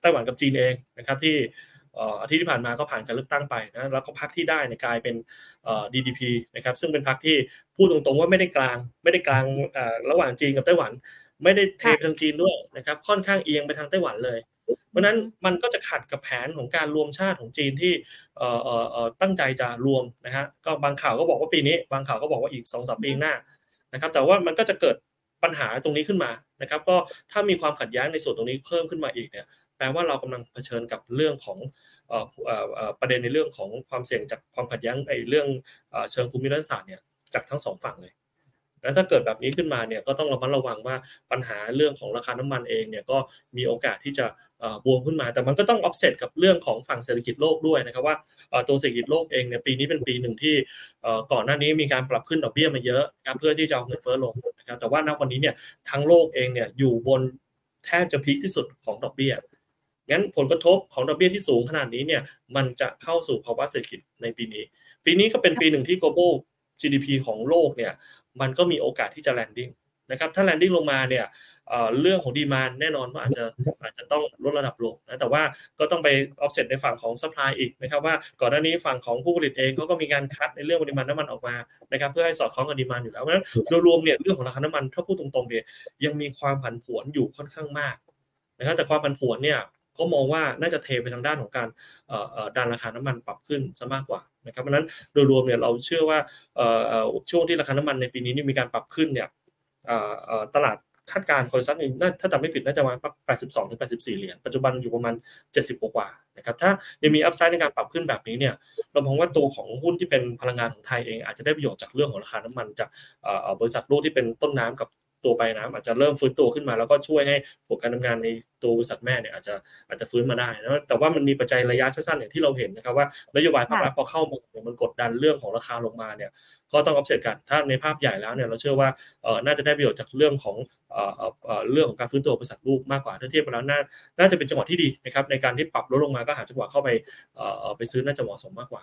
ไต้หวันกับจีนเองนะครับที่เอ่ออาทิตย์ที่ผ่านมาก็ผ่านการเลือกตั้งไปนะแล้วก็พรรคที่ได้เนี่ยกลายเป็นเอ่อ ดี ดี พี นะครับซึ่งเป็นพรรคที่พูดตรงๆว่าไม่ได้กลางไม่ได้กลางเอ่อระหว่างจีนกับไต้หวันไม่ได้เทไปทางจีนด้วยนะครับค่อนข้างเอียงไปทางไต้หวันเลยเพราะนั้นมันก็จะขัดกับแผนของการรวมชาติของจีนที่เอ่อเอ่อเอ่อตั้งใจจะรวมนะฮะก็บางข่าวก็บอกว่าปีนี้บางข่าวก็บอกว่าอีก สองถึงสาม ปีข้างหน้านะครับแต่ว่ามันก็จะเกิดปัญหาตรงนี้ขึ้นมานะครับก็ถ้ามีความขัดแย้งในส่วนตรงนี้เพิ่มขึ้นมาอีกเนี่ยแปลว่าเรากำลังเผชิญกับเรื่องของเอ่อเอ่อประเด็นในเรื่องของความเสี่ยงจากความขัดแย้งไอ้เรื่องเอ่อเชิงภูมิรัฐศาสตร์เนี่ยจากทั้งสองฝั่งเลยแล้วถ้าเกิดแบบนี้ขึ้นมาเนี่ยก็ต้องระมัดระวังว่าปัญหาเรื่องของราคาน้ำมันเองเนี่ยก็มีโอกาสที่จะเอ่อบวมขึ้นมาแต่มันก็ต้อง offset กับเรื่องของฝั่งเศรษฐกิจโลกด้วยนะครับว่าเอ่อตัวเศรษฐกิจโลกเองเนี่ยปีนี้เป็นปีหนึ่งที่เอ่อก่อนหน้านี้มีการปรับขึ้นดอกเบี้ยมาเยอะนะครับเพื่อที่จะเอาเงินเฟ้อลงนะครับแต่ว่าณวันนี้เนี่ยทั้งโลกเองเนี่ยอยู่บนแทบจะพีคที่สุดของดอกเบี้ยงั้นผลกระทบของดอกเบี้ยที่สูงขนาดนี้เนี่ยมันจะเข้าสู่ภาวะเศรษฐกิจในปีนี้ปีนี้ก็เป็นปีหนึ่งที่ global จี ดี พี ของโลกเนี่ยมันก็มีโอกาสที่จะแลนดิ้งนะครับถ้าแลนดิ้งลงมาเนี่ยเอ่อเรื่องของดีมานด์แน่นอนว่าอาจจะอาจจะต้องลดระดับลงนะแต่ว่าก็ต้องไปออฟเซ็ตในฝั่งของซัพพลายอีกนะครับว่าก่อนหน้านี้ฝั่งของผู้ผลิตเองเค้าก็มีการคัดในเรื่องปริมาณน้ำมันออกมานะครับเพื่อให้สอดคล้องกับดีมานด์อยู่แล้วเพราะฉะนั้นโดยรวมเนี่ยเรื่องของราคาน้ำมันถ้าพูดตรงๆเนี่ยยังมีความผันผวนอยู่ค่อนข้างมากนะครับแต่ความผันผวนเนี่ยก็มองว่าน่าจะเทไปทางด้านของการเอ่อเอ่อดันราคาน้ำมันปรับขึ้นซะมากกว่านะครับเพราะนั้นโดยรวมเนี่ยเราเชื่อว่าเอ่อช่วงที่ราคาน้ำมันในปีนี้นี่มีการปรับขึ้นเนี่ยเอ่อเอ่อตลาดคาดการณ์คอยซัดน่าถ้าจำไม่ผิดน่าจะประมาณ แปดสิบสองถึงแปดสิบสี่ เหรียญปัจจุบันอยู่ประมาณเจ็ดสิบกว่าๆนะครับถ้ายังมีอัพไซด์ในการปรับขึ้นแบบนี้เนี่ย เรามองว่าตัวของหุ้นที่เป็นพลังงานของไทยเองอาจจะได้ประโยชน์จากเรื่องของราคาน้ำมันจากบริษัทลูกที่เป็นต้นน้ำกับตัวไปน้ำอาจจะเริ่มฟื้นตัวขึ้นมาแล้วก็ช่วยให้ผลการดำเนินงานในตัวบริษัทแม่เนี่ยอาจจะอาจจะฟื้นมาได้นะแต่ว่ามันมีปัจจัยระยะสั้นๆอย่างที่เราเห็นนะครับว่านโยบายภาครัฐพอเข้ามาเนี่ยมันกดดันเรื่องของราคาลงมาเนี่ยก็ต้องอัปเดตกันถ้าในภาพใหญ่แล้วเนี่ยเราเชื่อว่าเอ่อน่าจะได้ประโยชน์จากเรื่องของเอ่อเอ่อเรื่องของการฟื้นตัวบริษัทลูกมากกว่าถ้าเทียบกันแล้วน่าน่าจะเป็นจังหวะที่ดีนะครับในการที่ปรับลดลงมาก็หาจังหวะเข้าไปเอ่อไปซื้อน่าจะเหมาะสมมากกว่า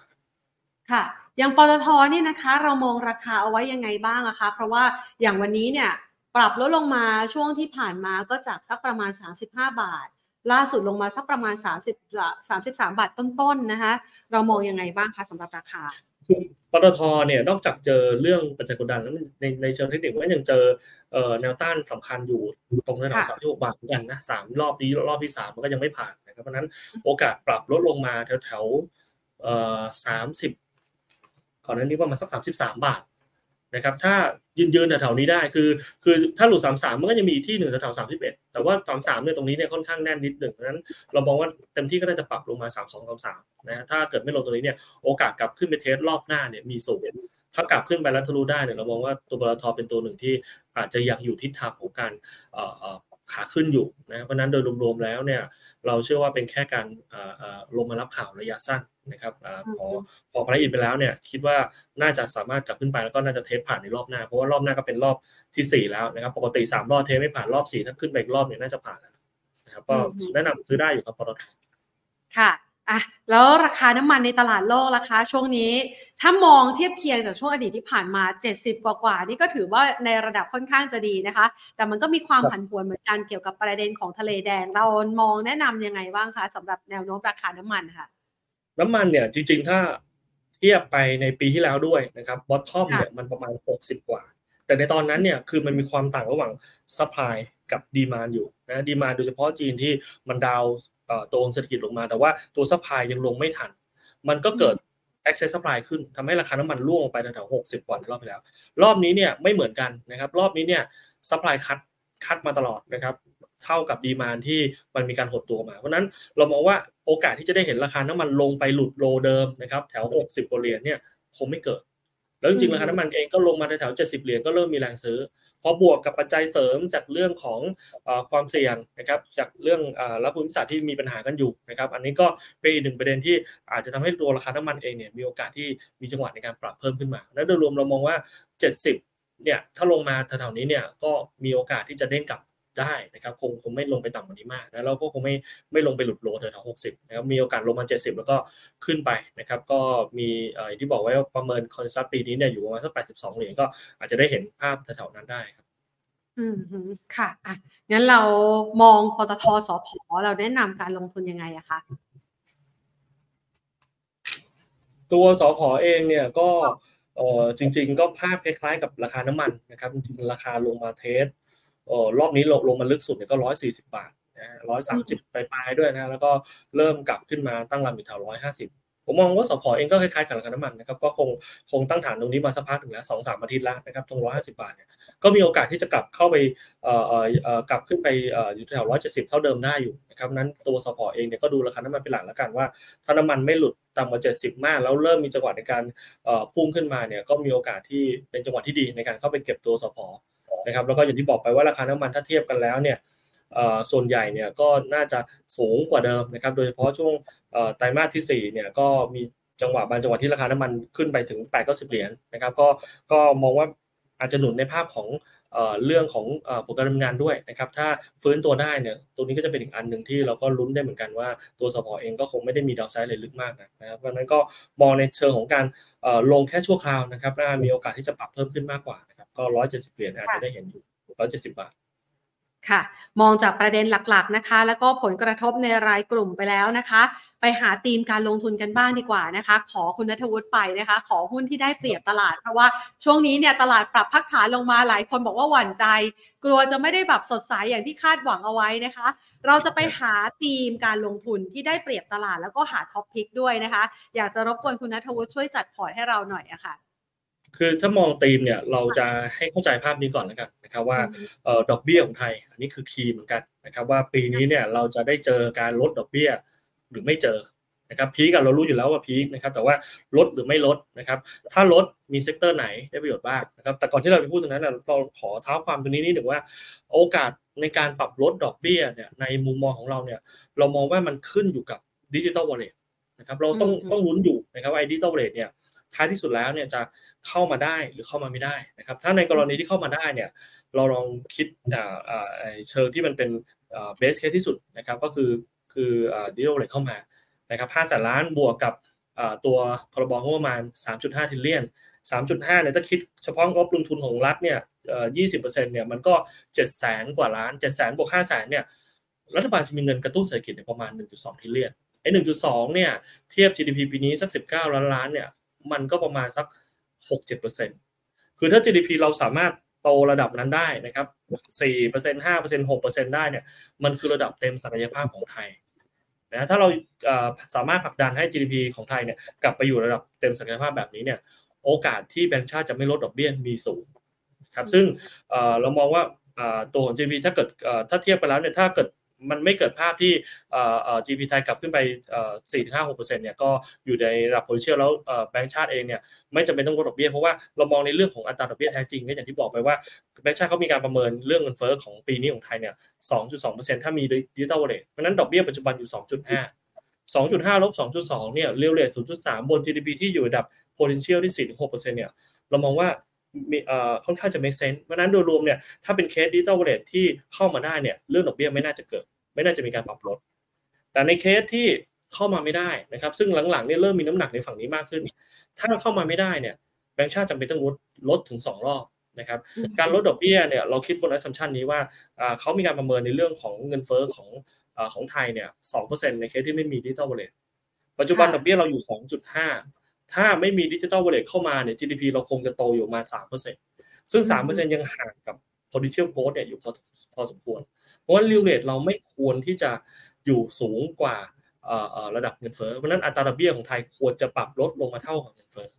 ค่ะอย่างปตท.เนี่ยนะคะเรามองราคาเอาไว้ยังไงบ้างอะคะเพราะว่าอย่างวันนี้เนี่ยปรับลดลงมาช่วงที่ผ่านมาก็จากสักประมาณสามสิบห้าบาทล่าสุดลงมาสักประมาณสามสิบ สามสิบสามบาทต้นๆนะคะเรามองยังไงบ้างคะสำหรับราคาปตท.เนี่ยนอกจากเจอเรื่องปัจจัยกดดันแล้วในในเชิงเทคนิคก็ยังเจอเอ่อแนวต้านสำคัญอยู่ตรงระดับสามสิบหกบาทเหมือนกันนะสามรอบนี้รอบที่สามมันก็ยังไม่ผ่านนะครับเพราะฉะนั้นโอกาสปรับลดลงมาแถวๆเอ่อสามสิบก่อนหน้านี้ประมาณสักสามสิบสามบาทนะครับถ้ายืนๆแถวๆนี้ได้คือคือถ้าหลุดสามสิบสามมันก็จะมีที่หนึ่งแถวๆสามสิบเอ็ดแต่ว่าสามสิบสามเนี่ยตรงนี้เนี่ยค่อนข้างแน่นนิดหนึ่งนั้นเรามองว่าเต็มที่ก็น่าจะปรับลงมาสามสิบสอง สามสิบสามนะถ้าเกิดไม่ลงตรงนี้เนี่ยโอกาสกลับขึ้นไปเทสรอบหน้าเนี่ยมีสูงถ้ากลับขึ้นไปแล้วทะลุได้เนี่ยเรามองว่าตัวปตท.เป็นตัวหนึ่งที่อาจจะยังอยู่ทิศทางของการเอ่อขาขึ้นอยู่นะเพราะนั้นโดยรวมๆแล้วเนี่ยเราเชื่อว่าเป็นแค่การลงมารับข่าวระยะสั้นนะครับพอพอภารกิจไปแล้วเนี่ยคิดว่าน่าจะสามารถกลับขึ้นไปแล้วก็น่าจะเทสผ่านในรอบหน้าเพราะว่ารอบหน้าก็เป็นรอบที่สี่แล้วนะครับปกติสามรอบเทสไม่ผ่านรอบสี่ถ้าขึ้นไปอีกรอบเนี่ยน่าจะผ่านแล้วนะครับก็แนะนำซื้อได้อยู่ครับปตท.ค่ะอ่ะแล้วราคาน้ำมันในตลาดโลกราคาช่วงนี้ถ้ามองเทียบเคียงจากช่วงอดีตที่ผ่านมาเจ็ดสิบกว่าๆนี่ก็ถือว่าในระดับค่อนข้างจะดีนะคะแต่มันก็มีความผันผวนเหมือนกันเกี่ยวกับประเด็นของทะเลแดงเรามองแนะนำยังไงบ้างคะสำหรับแนวโน้มราคาน้ำมันค่ะน้ำมันเนี่ยจริงๆถ้าเทียบไปในปีที่แล้วด้วยนะครับบอททอมเนี่ยมันประมาณหกสิบกว่าแต่ในตอนนั้นเนี่ยคือมันมีความต่างระหว่างซัพพลายกับดีมานด์อยู่นะดีมานด์โดยเฉพาะจีนที่มันดาวตัวองค์เศรษฐกิจลงมาแต่ว่าตัวซัพพลายยังลงไม่ทันมันก็เกิด excess supply ขึ้นทำให้ราคาน้ำมันร่วงลงไปแถวๆหกสิบกว่าในรอบที่แล้วรอบนี้เนี่ยไม่เหมือนกันนะครับรอบนี้เนี่ยซัพพลายคัทคัทมาตลอดนะครับเท่ากับดีมานด์ที่มันมีการหดตัวมาเพราะนั้นเรามองว่าโอกาสที่จะได้เห็นราคาน้ำมันลงไปหลุดโลเดิมนะครับแถวหกสิบกว่าเหรียญเนี่ยคงไม่เกิดแล้วจริงๆราคาน้ำมันเองก็ลงมาแถวเจ็ดสิบเหรียญก็เริ่มมีแรงซื้อพอบวกกับปัจจัยเสริมจากเรื่องของความเสี่ยงนะครับจากเรื่องรัฐภูมิศาสตร์ที่มีปัญหากันอยู่นะครับอันนี้ก็เป็นอีกหนึ่งประเด็นที่อาจจะทำให้ตัวราคาน้ำมันเองเนี่ยมีโอกาสที่มีจังหวะในการปรับเพิ่มขึ้นมาและโดยรวมเรามองว่าเจ็ดสิบเนี่ยถ้าลงมาแถวๆนี้เนี่ยก็มีโอกาสที่จะเด้งกลับได้นะครับคงคงไม่ลงไปต่ำกว่านี้มากแล้วเราก็คงไม่ไม่ลงไปหลุดโลแถวๆหกสิบนะครับมีโอกาสลงมาเจ็ดสิบแล้วก็ขึ้นไปนะครับก็มีเอ่อที่บอกไว้ว่าประเมินคอนซัสปีนี้เนี่ยอยู่ประมาณสักแปดสิบสองเหรียญก็อาจจะได้เห็นภาพแถวๆนั้นได้ครับอืมค่ะอ่ะงั้นเรามองปตท.สผ.เราแนะนำการลงทุนยังไงอะคะตัวสผ.เองเนี่ยก็เอ่อจริงๆก็ภาพคล้ายๆกับราคาน้ำมันนะครับจริงๆราคาลงมาเทสเอ่อรอบนี้ลงลงมาลึกสุดเนี่ยก็หนึ่งร้อยสี่สิบบาทนะฮะหนึ่งร้อยสามสิบปลายๆด้วยนะแล้วก็เริ่มกลับขึ้นมาตั้งรับอยู่แถวหนึ่งร้อยห้าสิบผมมองว่าสผ.เองก็คล้ายๆกับราคาน้ำมันนะครับก็คงคงตั้งฐานตรงนี้มาสักพักนึงแล้ว สองถึงสาม อาทิตย์แล้วนะครับตรงหนึ่งร้อยห้าสิบบาทเนี่ยก็มีโอกาสที่จะกลับเข้าไปเอ่อเอ่อเอ่อกลับขึ้นไปเอ่ออยู่แถวหนึ่งร้อยเจ็ดสิบเท่าเดิมได้อยู่นะครับนั้นตัวสผ.เองเนี่ยก็ดูราคาน้ำมันเป็นหลักแล้วกันว่าถ้าน้ำมันไม่หลุดต่ำกว่าเจ็ดสิบมากแล้วเริ่มมีจังหวะในการเอ่อพุ่งขึ้นมาเนี่ยก็มีโอกาสที่เป็นจังหวะที่ดีในการเข้าไปเก็บตัวสผ.นะครับแล้วก็อย่างที่บอกไปว่าราคาน้ำมันถ้าเทียบกันแล้วเนี่ยส่วนใหญ่เนี่ยก็น่าจะสูงกว่าเดิมนะครับโดยเฉพาะช่วงไตรมาสที่สี่เนี่ยก็มีจังหวะบางจังหวะที่ราคาน้ำมันขึ้นไปถึง แปดถึงเก้าสิบ เหรียญนะครับก็ก็มองว่าอาจจะหนุนในภาพของเรื่องของผลการดำเนินงานด้วยนะครับถ้าฟื้นตัวได้เนี่ยตัวนี้ก็จะเป็นอีกอันนึงที่เราก็ลุ้นได้เหมือนกันว่าตัวสผ.เองก็คงไม่ได้มีดาวไซด์อะไรลึกมากนะครับเพราะฉะนั้นก็มองในเชิงของการลงแค่ชั่วคราวนะครับน่ามีโอกาสที่จะปรับเพิ่มขึ้นมากกว่านะครับก็หนึ่งร้อยเจ็ดสิบเหรียญอาจจะได้เห็นอยู่หนึ่งร้อยเจ็ดสิบบาทค่ะมองจากประเด็นหลักๆนะคะแล้วก็ผลกระทบในรายกลุ่มไปแล้วนะคะไปหาธีมการลงทุนกันบ้างดีกว่านะคะขอคุณณัฐวุฒิไปนะคะขอหุ้นที่ได้เปรียบตลาดเพราะว่าช่วงนี้เนี่ยตลาดปรับพักฐานลงมาหลายคนบอกว่าหวั่นใจกลัวจะไม่ได้แบบสดใสอย่างที่คาดหวังเอาไว้นะคะเราจะไปหาธีมการลงทุนที่ได้เปรียบตลาดแล้วก็หาท็อปพิกด้วยนะคะอยากจะรบกวนคุณณัฐวุฒิช่วยจัดพอร์ตให้เราหน่อยอะค่ะคือถ้ามองธีมเนี่ยเราจะให้เข้าใจภาพนี้ก่อนแล้วกันนะครับว่าเอ่อดอกเบี้ยของไทยอันนี้คือคีย์เหมือนกันนะครับว่าปีนี้เนี่ยเราจะได้เจอการลดดอกเบี้ยหรือไม่เจอ นะครับพีคเรารู้อยู่แล้วว่าพีคนะครับแต่ว่าลดหรือไม่ลดนะครับถ้าลดมีเซกเตอร์ไหนได้ประโยชน์บ้างนะครับแต่ก่อนที่เราจะพูดตรงนั้นเราขอเท้าความตรงนี้นิดหนึ่งว่าโอกาสในการปรับลดดอกเบี้ยเนี่ยในมุมมองของเราเนี่ยเรามองว่ามันขึ้นอยู่กับ Digital Wallet นะครับเราต้องต้องลุ้นอยู่นะครับว่า Digital Wallet เนี่ยท้ายที่สุดแล้วเนี่ยจะเข้ามาได้หรือเข้ามาไม่ได้นะครับถ้าในกรณีที่เข้ามาได้เนี่ยเราลองคิดเชิงที่มันเป็นเบสเคสที่สุดนะครับก็คือคือDigital Wallet เข้ามานะครับห้าแสนล้านบวกกับตัวพรบงบประมาณ สามจุดห้า ทริลเลียน สามจุดห้า เนี่ยถ้าคิดเฉพาะงบลงทุนของรัฐเนี่ย ยี่สิบเปอร์เซ็นต์ เนี่ยมันก็ เจ็ดแสน กว่าล้าน เจ็ดแสน บวก ห้าแสน เนี่ยรัฐบาลจะมีเงินกระตุ้นเศรษฐกิจประมาณ หนึ่งจุดสอง ทริลเลียนไอ้ หนึ่งจุดสอง เนี่ยเทียบ จี ดี พี ปีนี้สักสิบเก้าล้านล้านเนี่ยมันก็ประมาณสัก หกถึงเจ็ดเปอร์เซ็นต์ คือถ้า จี ดี พี เราสามารถโตระดับนั้นได้นะครับ สี่เปอร์เซ็นต์ ห้าเปอร์เซ็นต์ หกเปอร์เซ็นต์ ได้เนี่ยมันคือระดับเต็มศักยภาพของไทยนะถ้าเราสามารถผลักดันให้ จี ดี พี ของไทยเนี่ยกลับไปอยู่ระดับเต็มศักยภาพแบบนี้เนี่ยโอกาสที่แบงก์ชาติจะไม่ลดดอกเบี้ยมีสูงครับซึ่งเรามองว่าตัวของ จี ดี พี ถ้าเกิดถ้าเทียบไปแล้วเนี่ยถ้าเกิดมันไม่เกิดภาพที่ จี ดี พี ไทยกลับขึ้นไป สี่ถึงห้า หกเปอร์เซ็นต์ เนี่ยก็อยู่ในระดับ potential แล้วแบงก์ชาติเองเนี่ยไม่จำเป็นต้องลดดอกเบี้ยเพราะว่าเรามองในเรื่องของอัตราดอกเบี้ยแท้จริงก็อย่างที่บอกไปว่าแบงก์ชาติเขามีการประเมินเรื่องเงินเฟ้อของปีนี้ของไทยเนี่ย สองจุดสองเปอร์เซ็นต์ ถ้ามี Digital Wallet เพราะนั้นดอกเบี้ยปัจจุบันอยู่ สองจุดห้า สองจุดห้า ลบ สองจุดสอง เนี่ย real rate ศูนย์จุดสาม บน จี ดี พี ที่อยู่ระดับ potential ที่ สี่ถึงหกเปอร์เซ็นต์ เนี่ยเรามองว่าเอ่อค่อนข้างจะ make sense เพราะนั้นโดยรวมเนี่ยถ้าเป็นเคส Digital Wallet ที่เข้ามาได้เนี่ยเรื่องดอกเบี้ยไม่น่าจะเกิดไม่น่าจะมีการปรับลดแต่ในเคสที่เข้ามาไม่ได้นะครับซึ่งหลังๆเนี่ยเริ่มมีน้ำหนักในฝั่งนี้มากขึ้นถ้าเข้ามาไม่ได้เนี่ยแบงก์ชาติจำเป็นต้องลดลดถึงสองรอบนะครับการลดดอกเบี้ยเนี่ยเราคิดบน assumption นี้ว่าเขามีการประเมินในเรื่องของเงินเฟ้อของของไทยเนี่ย สองเปอร์เซ็นต์ ในเคสที่ไม่มี Digital Wallet ปัจจุบันดอกเบี้ยเราอยู่ สองจุดห้าถ้าไม่มี Digital Wallet เข้ามาเนี่ย จี ดี พี เราคงจะโตอยู่มา สามเปอร์เซ็นต์ ซึ่ง สามเปอร์เซ็นต์ ยังห่างกับ potential growth เนี่ยอยู่พอพอสมควรเพราะว่า real rate เราไม่ควรที่จะอยู่สูงกว่าเอ่อระดับเงินเฟ้อเพราะนั้นอัตราดอกเบี้ยของไทยควรจะปรับลดลงมาเท่ากับเงินเฟ้อ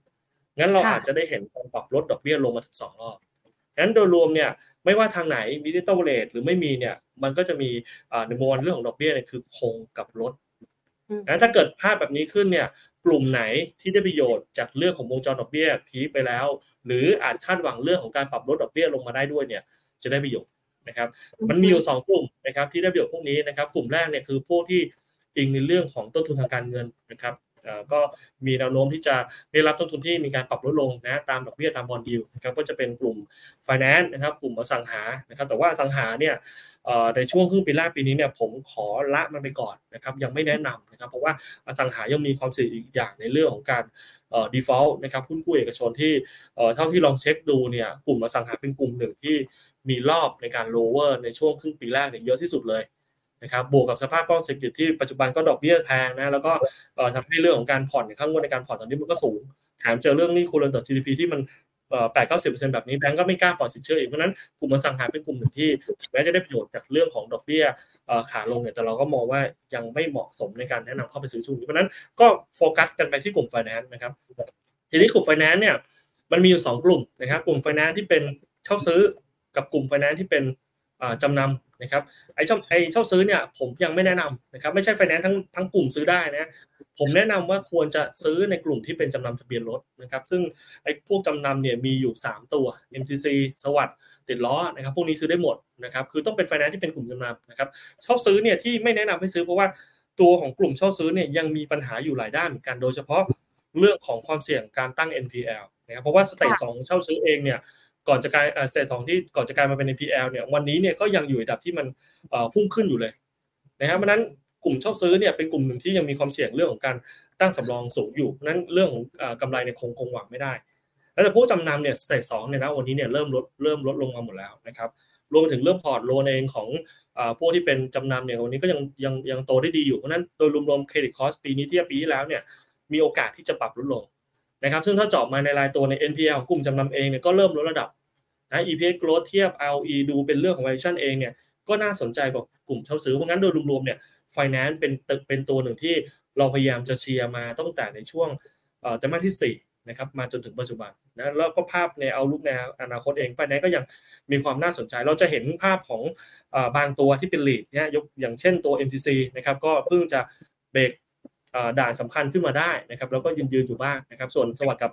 งั้นเราอาจจะได้เห็นการปรับลดดอกเบี้ยลงมาถึงสองรอบงั้นโดยรวมเนี่ยไม่ว่าทางไหน Digital Wallet หรือไม่มีเนี่ยมันก็จะมีเอ่อในมวลเรื่องของดอกเบี้ยเนี่ยคือคงกับลดงั้นถ้าเกิดภาพแบบนี้ขึ้นเนี่ยกลุ่มไหนที่ได้ประโยชน์จากเรื่องของวงจรดอกเบี้ยพีคไปแล้วหรืออาจคาดหวังเรื่องของการปรับลดดอกเบี้ยลงมาได้ด้วยเนี่ยจะได้ประโยชน์นะครับมันมีอยู่สองกลุ่มนะครับที่ได้ประโยชน์พวกนี้นะครับกลุ่มแรกเนี่ยคือพวกที่อิงในเรื่องของต้นทุนทางการเงินนะครับเอ่อก็มีแนวโน้มที่จะได้รับต้นทุนที่มีการปรับลดลงนะตามดอกเบี้ยตามบอนด์ยิลด์นะครับก็จะเป็นกลุ่ม Finance นะครับกลุ่มอสังหานะครับแต่ว่าอสังหาเนี่ยในช่วงครึ่งปีแรกปีนี้เนี่ยผมขอละมันไปก่อนนะครับยังไม่แนะนำนะครับเพราะว่าอสังหายังมีความเสี่ยงอีกอย่างในเรื่องของการเอ่อ default นะครับหุ้นกู้เอกชนที่เอ่อเท่าที่ลองเช็คดูเนี่ยกลุ่มอสังหาเป็นกลุ่มหนึ่งที่มีรอบในการ lower ในช่วงครึ่งปีแรกเนี่ยเยอะที่สุดเลยนะครับบวกกับสภาพคล่องเศรษฐกิจที่ปัจจุบันก็ดอกเบี้ยแพงนะแล้วก็เอ่อทำให้เรื่องของการผ่อนค่างวดในการผ่อนตอนนี้มันก็สูงแถมเจอเรื่องหนี้ครัวเรือนต่อ จี ดี พี ที่มันเอ่อ แปดถึงเก้าสิบเปอร์เซ็นต์ แบบนี้แบงก์ก็ไม่กล้าปล่อยสินเชื่ออีกเพราะฉะนั้นกลุ่มอสังหาเป็นกลุ่มหนึ่งที่ถึงแม้จะได้ประโยชน์จากเรื่องของดอกเบี้ยเอ่อขาลงเนี่ยแต่เราก็มองว่ายังไม่เหมาะสมในการแนะนำเข้าไปซื้อช่วงนี้เพราะฉะนั้นก็โฟกัสกันไปที่กลุ่ม Finance นะครับทีนี้กลุ่ม Finance เนี่ยมันมีอยู่สองกลุ่มนะครับกลุ่ม Finance ที่เป็นเช่าซื้อกับกลุ่ม Finance ที่เป็นเอ่อจำนำนะครับไอ้เช่าไอ้เช่าซื้อเนี่ยผมยังไม่แนะนำนะครับไม่ใช่ Finance ทั้งทั้งกลุ่มซื้อได้นะผมแนะนำว่าควรจะซื้อในกลุ่มที่เป็นจำนำทะเบียนรถนะครับซึ่งไอ้พวกจำนำเนี่ยมีอยู่สามตัว เอ็ม ที ซี สวัสดิ์ติดล้อนะครับพวกนี้ซื้อได้หมดนะครับคือต้องเป็นไฟแนนซ์ที่เป็นกลุ่มจำนำนะครับเช่าซื้อเนี่ยที่ไม่แนะนำให้ซื้อเพราะว่าตัวของกลุ่มเช่าซื้อเนี่ยยังมีปัญหาอยู่หลายด้านเหมือนกันโดยเฉพาะเรื่องของความเสี่ยงการตั้ง เอ็น พี แอล นะครับเพราะว่าสเตจสองเช่าซื้อเองเนี่ยก่อนจะกลายเอ่อสเตจสองที่ก่อนจะกลายมาเป็น เอ็น พี แอล เนี่ยวันนี้เนี่ยก็ยังอยู่ในระดับที่มันเอ่อพุ่งขึ้นอยู่เลยนะครับเพราะฉะนั้นกลุ่มเช่าซื้อเนี่ยเป็นกลุ่มหนึ่งที่ยังมีความเสี่ยงเรื่องของการตั้งสำรองสูงอยู่นั้นเรื่องของเอ่อกำไรเนี่ยคงคงหวังไม่ได้แล้วแต่ผู้จำนำเนี่ยสเตจสองเนี่ยนะวันนี้เนี่ยเริ่มลดเริ่มลดลงมาหมดแล้วนะครับรวมถึงเรื่องพอร์ตโลนเองของเอ่อพวกที่เป็นจำนำเนี่ยวันนี้ก็ยังยังยังโตได้ดีอยู่เพราะนั้นโดยรวมๆเครดิตคอสปีนี้เทียบปีที่แล้วเนี่ยมีโอกาสที่จะปรับลดลงนะครับซึ่งถ้าเจาะมาในรายตัวใน เอ็น พี แอล ของกลุ่มจำนำเองเนี่ยก็เริ่มลดระดับนะ อี พี เอส growth เทียบ อาร์ โอ อี ดูเป็นเรื่องของ valuation เองเนี่ยก็น่าสนใจกว่ากลุ่มเช่าซื้อเพราะงั้นโดยรวมๆเนี่ยFinance เป็นเป็นตัวหนึ่งที่เราพยายามจะเชียร์มาตั้งแต่ในช่วงเอ่อไตรมาสที่สี่นะครับมาจนถึงปัจจุบันนะแล้วก็ภาพในเอาท์ลุคในอนาคตเอง Finance ก็ยังมีความน่าสนใจเราจะเห็นภาพของเอ่อบางตัวที่เป็น lead เนี่ยยกอย่างเช่นตัว เอ็ม ที ซี นะครับก็เพิ่งจะเบรก ด่านสำคัญขึ้นมาได้นะครับแล้วก็ยืนๆอยู่บ้างนะครับส่วนสวัสดิ์กับ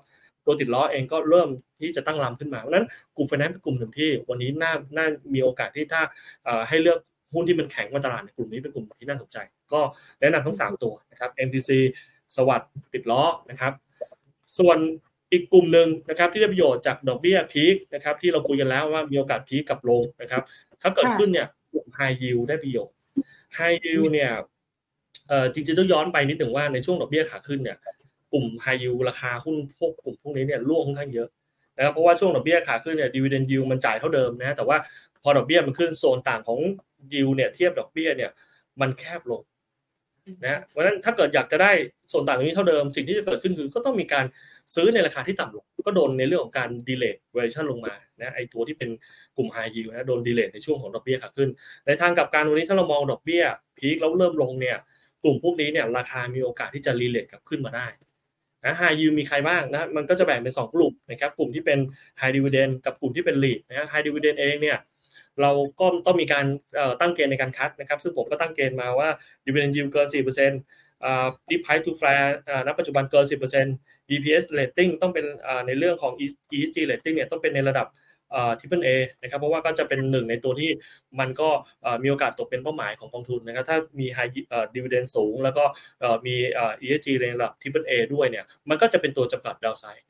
ตัวติดล้อเองก็เริ่มที่จะตั้งลำขึ้นมาเพราะฉะนั้นกลุ่มไฟแนนซ์เป็นกลุ่มหนึ่งที่วันนี้น่าน่ามีโอกาสที่ถ้าให้เลือกหุ้นที่มันแข็งกว่าตลาดกลุ่มนี้เป็นกลุ่มที่น่าสนใจก็แนะนำทั้งสามตัวนะครับ เอ็ม ที ซี สวัสดิ์ติดล้อนะครับส่วนอีกกลุ่มหนึ่งนะครับที่ได้ประโยชน์จากดอกเบี้ยพีคนะครับที่เราคุยกันแล้วว่ามีโอกาสพีคกับลงนะครับถ้าเกิดขึ้นเนี่ยกลุ่ม High Yield ได้ประโยชน์ High Yield เนี่ยเอ่อจริงๆต้องย้อนไปนิดหนึ่งว่าในช่วงดอกเบี้ยขาขึ้นเนี่ยกลุ่ม High Yield ราคาหุ้นพวกกลุ่มพวกนี้เนี่ยร่วงค่อนข้างเยอะนะครับเพราะว่าช่วงดอกเบี้ยขาขึ้นเนี่ย Dividend Yield มันจ่ายเท่าเดิมนะแต่ว่าพอดอกเบี้ยมันขึ้นโซนต่างของ Yield เนี่ยเทียบดอกเบี้ยเนี่ยมันแคบลงนะเพราะฉะนั้นถ้าเกิดอยากจะได้โซนต่างนี้เท่าเดิมสิ่งที่จะเกิดขึ้นคือก็ต้องมีการซื้อในราคาที่ต่ำลงก็โดนในเรื่องของการ delay valuation ลงมานะไอตัวที่เป็นกลุ่ม high yield นะโดน delay ในช่วงของดอกเบี้ยขาขึ้นในทางกลับกันวันนี้ถ้าเรามองดอกเบี้ยพีคแล้วเริ่มลงเนี่ยกลุ่มพวกนี้เนี่ยราคามีโอกาสที่จะ relate กลับขึ้นมาได้นะ high yield มีใครบ้างนะมันก็จะแบ่งเป็นสองกลุ่มนะครับกลุ่มที่เป็น high dividend กับกลุ่มที่เป็น REIT นะ high dividend เองเนี่ยเราก็ต้องมีการตั้งเกณฑ์ในการคัดนะครับซึ่งผมก็ตั้งเกณฑ์มาว่า dividend yield เกิน สี่เปอร์เซ็นต์อ่า price to fair อ่าณปัจจุบันเกิน สิบเปอร์เซ็นต์ อี พี เอส rating ต้องเป็นอ่าในเรื่องของ อี เอส จี rating เนี่ยต้องเป็นในระดับอ่า Triple A นะครับเพราะว่าก็จะเป็นหนึ่งในตัวที่มันก็อ่ามีโอกาสตกเป็นเป้าหมายของกองทุนนะครับถ้ามี high อ่า dividend สูงแล้วก็อ่ามีอ่า อี เอส จี ในระดับ Triple A ด้วยเนี่ยมันก็จะเป็นตัวจำกัด downside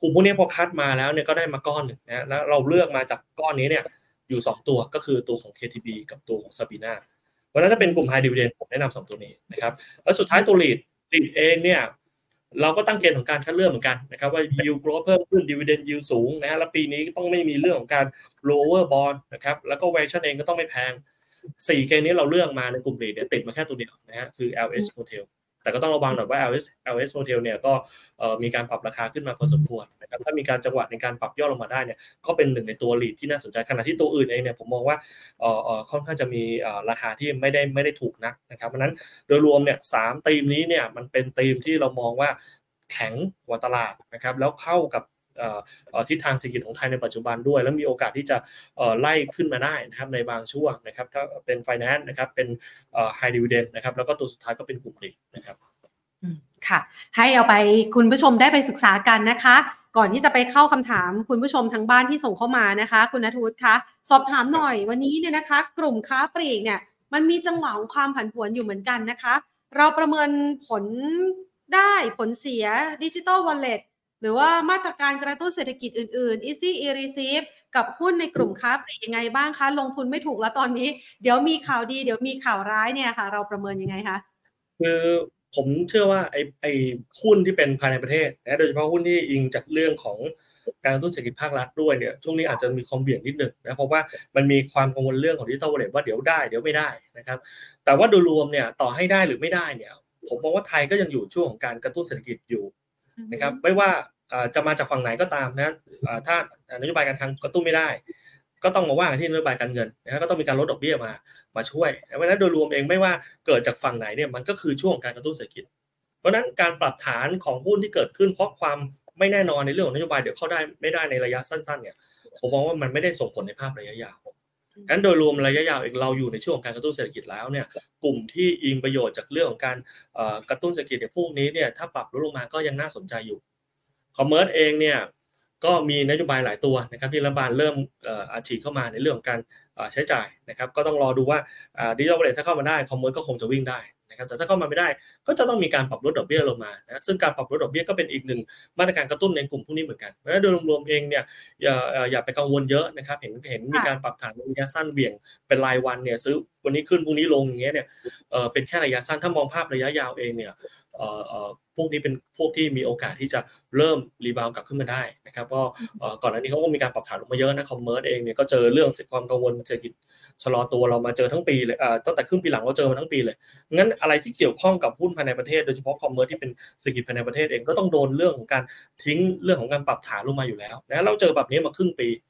กลุ่มพวกนี้พอคัดมาแล้วเนี่ยก็ได้มาก้อนหนึ่งนะแล้วเราเลือกมาจากก้อนนี้เนี่ยอยู่สองตัวก็คือตัวของ เค ที บี กับตัวของ Sabinaวันนั้นถ้าเป็นกลุ่ม High Dividend ผมแนะนำสองตัวนี้นะครับแล้วสุดท้ายตัว REIT REIT เองเนี่ยเราก็ตั้งเกณฑ์ของการคัดเลือกเหมือนกันนะครับว่า Yield Growth เพิ่มขึ้น Dividend Yield สูงนะฮะแล้วปีนี้ต้องไม่มีเรื่องของการ Lower Bond นะครับแล้วก็ Valuation เองก็ต้องไม่แพงสี่เกณฑ์นี้เราเลือกมาในกลุ่ม REIT เนี่ยติดมาแค่ตัวเดียวนะฮะคือ แอล เอส Hotel แต่ก็ต้องระวังหน่อยว่า แอล เอส แอล เอส Hotel เนี่ยก็เอ่อมีการปรับราคาขึ้นมาพอสมควรนะครับถ้ามีการจังหวะในการปรับย่อลงมาได้เนี่ยก็เป็นหนึ่งในตัว REIT ที่น่าสนใจขณะที่ตัวอื่นเองเนี่ยผมมองว่าเอ่อเอ่อค่อนข้างจะมีเอ่อราคาที่ไม่ได้ไม่ได้ถูกนักนะครับเพราะฉะนั้นโดยรวมเนี่ยสามธีมนี้เนี่ยมันเป็นธีมที่เรามองว่าแข็งกว่าตลาดนะครับแล้วเข้ากับเอ่อเอ่อทิศทางเศรษฐกิจของไทยในปัจจุบันด้วยแล้วมีโอกาสที่จะเอ่อไล่ขึ้นมาได้นะครับในบางช่วงนะครับถ้าเป็น Finance นะครับเป็นเอ่อ High Dividend นะครับแล้วก็ตัวสุดท้ายก็เป็นกลุ่ม REIT นะครับค่ะให้เอาไปคุณผู้ชมได้ไปศึกษากันนะคะก่อนที่จะไปเข้าคำถามคุณผู้ชมทางบ้านที่ส่งเข้ามานะคะคุณณัฐวุฒิคะสอบถามหน่อยวันนี้เนี่ยนะคะกลุ่มค้าปลีกเนี่ยมันมีจังหวะของความผันผวนอยู่เหมือนกันนะคะเราประเมินผลได้ผลเสีย Digital Wallet หรือว่ามาตรการกระตุ้นเศรษฐกิจอื่นๆ Easy E-Receive กับหุ้นในกลุ่มค้าปลีกยังไงบ้างคะลงทุนไม่ถูกแล้วตอนนี้เดี๋ยวมีข่าวดีเดี๋ยวมีข่าวร้ายเนี่ยค่ะเราประเมินยังไงคะคือผมเชื่อว่าไอ้ไอ้หุ้นที่เป็นภายในประเทศนะโดยเฉพาะหุ้นที่อิงจากเรื่องของการกระตุ้นเศรษฐกิจภาครัฐด้วยเนี่ยช่วงนี้อาจจะมีความเบี่ยงนิดหนึ่งนะเพราะว่ามันมีความกังวลเรื่องของ Digital Wallet ว่าเดี๋ยวได้เดี๋ยวไม่ได้นะครับแต่ว่าโดยรวมเนี่ยต่อให้ได้หรือไม่ได้เนี่ยผมมองว่าไทยก็ยังอยู่ช่วงของการกระตุ้นเศรษฐกิจอยู่นะครับไม่ว่าจะมาจากฝั่งไหนก็ตามนะถ้านโยบายการคลังกระตุ้นไม่ได้ก็ต้องมาว่าที่นโยบายการเงินนะก็ต้องมีการลดดอกเบี้ยมามาช่วยเพราะฉะนั้นโดยรวมเองไม่ว่าเกิดจากฝั่งไหนเนี่ยมันก็คือช่วงการกระตุ้นเศรษฐกิจเพราะฉะนั้นการปรับฐานของหุ้นที่เกิดขึ้นเพราะความไม่แน่นอนในเรื่องของนโยบายเดี๋ยวเข้าได้ไม่ได้ในระยะสั้นๆเนี่ยผมมองว่ามันไม่ได้ส่งผลในภาพระยะยาวงั้นโดยรวมระยะยาวเองเราอยู่ในช่วงการกระตุ้นเศรษฐกิจแล้วเนี่ยกลุ่มที่อิงประโยชน์จากเรื่องของการกระตุ้นเศรษฐกิจพวกนี้เนี่ยถ้าปรับลดลงมาก็ยังน่าสนใจอยู่คอมเมอร์สเองเนี่ยก็มีนโยบายหลายตัวนะครับที่รัฐบาลเริ่มเอ่ออาชีพเข้ามาในเรื่องของการใช้จ่ายนะครับก็ต้องรอดูว่าอ่า Digital Wallet ถ้าเข้ามาได้คอมเมอร์สก็คงจะวิ่งได้นะครับแต่ถ้าเข้ามาไม่ได้ก็จะต้องมีการปรับลดดอกเบี้ยลงมานะซึ่งการปรับลดดอกเบี้ยก็เป็นอีกหนึ่งมาตรการกระตุ้นในกลุ่มพวกนี้เหมือนกันเพราะฉะนั้นโดยรวมๆเองเนี่ยอย่าอย่าไปกังวลเยอะนะครับเห็นเห็นมีการปรับฐานระยะสั้นเบี่ยงเป็นรายวันเนี่ยซื้อวันนี้ขึ้นพรุ่งนี้ลงอย่างเงี้ยเนี่ยเอ่อเป็นแค่ระยะสั้นถ้ามองภาพระยะยาวเองเนี่ยเอ่อเอ่อพวกนี้เป็นพวกที่มีโอกาสที่จะเริ่มรีบาวด์กลับขึ้นมาได้นะครับก็เอ่อก่อนหน้านี้เค้าก็มีการปรับฐานลงมาเยอะนะคอมเมอร์สเองเนี่ยก็เจอเรื่องความกังวลเศรษฐกิจชะลอตัวเรามาเจอทั้งปีเลยเอ่อตั้งแต่ครึ่งปีหลังเราเจอมาทั้งปีเลยงั้นอะไรที่เกี่ยวข้องกับหุ้นภายในประเทศโดยเฉพาะคอมเมอร์สที่เป็นเศรษฐกิจภายในประเทศเองก็ต้องโดนเรื่องของการทิ้งเรื่องของการปรับฐานลงมาอยู่แล้วนะเราเจอแบบนี้มาครึ่งปี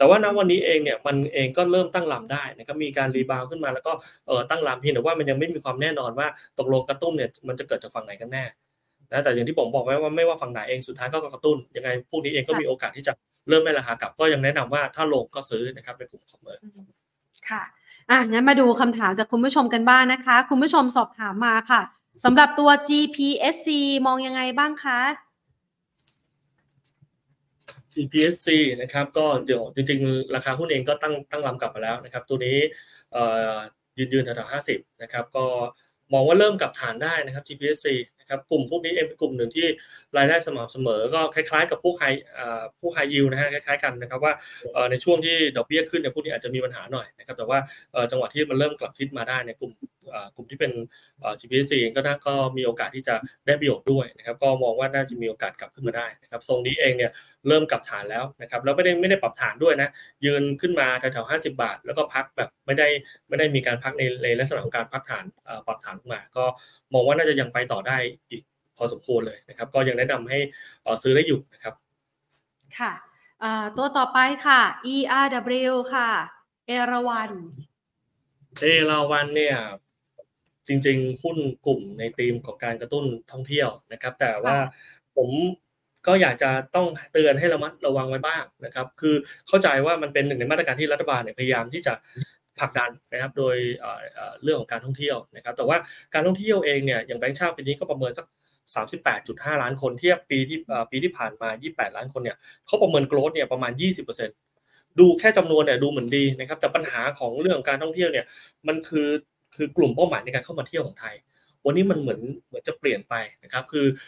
แต่ว่าณวันนี้เองเนี่ยมันเองก็เริ่มตั้งลำได้นะครับมีการรีบาวขึ้นมาแล้วก็เอ่อตั้งลำเพียงแต่ว่ามันยังไม่มีความแน่นอนว่าตกลงกระตุ้นเนี่ยมันจะเกิดจากฝั่งไหนกันแน่นะแต่อย่างที่ผมบอกไว้ว่าไม่ว่าฝั่งไหนเองสุดท้ายก็กระตุ้นยังไงพวกนี้เองก็มีโอกาสที่จะเริ่มได้ราคากลับก็ยังแนะนำว่าถ้าลงก็ซื้อนะครับในกลุ่มคอมเมอร์สค่ะอ่ะงั้นมาดูคำถามจากคุณผู้ชมกันบ้างนะคะคุณผู้ชมสอบถามมาค่ะ สำหรับตัว จี พี เอส ซี มองยังไงบ้างคะจี พี เอส ซี นะครับก็เดี๋ยวจริงๆราคาหุ้นเองก็ตั้งตั้งลำกลับมาแล้วนะครับตัวนี้ยืนยืนแถวๆห้าสิบนะครับก็มองว่าเริ่มกลับฐานได้นะครับ จี พี เอส ซี นะครับกลุ่มพวกนี้เองเป็นกลุ่มหนึ่งที่รายได้สม่ำเสมอก็คล้ายๆกับพวกไฮผู้ไฮยิลนะฮะคล้ายๆกันนะครับว่าในช่วงที่ดอกเบี้ยขึ้นเนี่ยพวกนี้อาจจะมีปัญหาหน่อยนะครับแต่ว่าจังหวะที่มันเริ่มกลับทิศมาได้เนี่ยกลุ่มกลุ่มที่เป็น จี พี เอส ซี เองก็น่าก็มีโอกาสที่จะได้ประโยชน์ด้วยนะครับก็มองว่าน่าจะมีโอกาสกลับขึ้นมาได้นะครับทรงนี้เองเนี่ยเริ่มกลับฐานแล้วนะครับแล้วไม่ได้ไม่ได้ปรับฐานด้วยนะยืนขึ้นมาแถวๆห้าสิบบาทแล้วก็พักแบบไม่ได้ไม่ได้มีการพักในในลักษณะของการพักฐานปรับฐานลงมาก็มองว่าน่าจะยังไปต่อได้อีกพอสมควรเลยนะครับก็ยังแนะนำให้ซื้อได้อยู่นะครับค่ะตัวต่อไปค่ะ อี อาร์ ดับเบิลยู ค่ะเอราวัณเอราวัณเนี่ยจริงๆหุ้นกลุ่มในธีมของการกระตุ้นท่องเที่ยวนะครับแต่ว่าผมก็อยากจะต้องเตือนให้ระมัดระวังไว้บ้างนะครับคือเข้าใจว่ามันเป็นหนึ่งในมาตรการที่รัฐบาลเนี่ยพยายามที่จะผลักดันนะครับโดยเรื่องของการท่องเที่ยวนะครับแต่ว่าการท่องเที่ยวเองเนี่ยอย่างแบงก์ชาติปีนี้ก็ประเมินสัก สามสิบแปดจุดห้าล้านคนเทียบปีที่ปีที่ผ่านมายี่สิบแปดล้านคนเนี่ยเขาประเมินโกรทเนี่ยประมาณ ยี่สิบเปอร์เซ็นต์ดูแค่จำนวนเนี่ยดูเหมือนดีนะครับแต่ปัญหาของเรื่องการท่องเที่ยวเนี่ยมันคือคือกลุ่มเป้าหมายในการเข้ามาเที่ยวของไทยวันนี้มันเหมือนเหมือนจะเปลี่ยนไปนะครับคื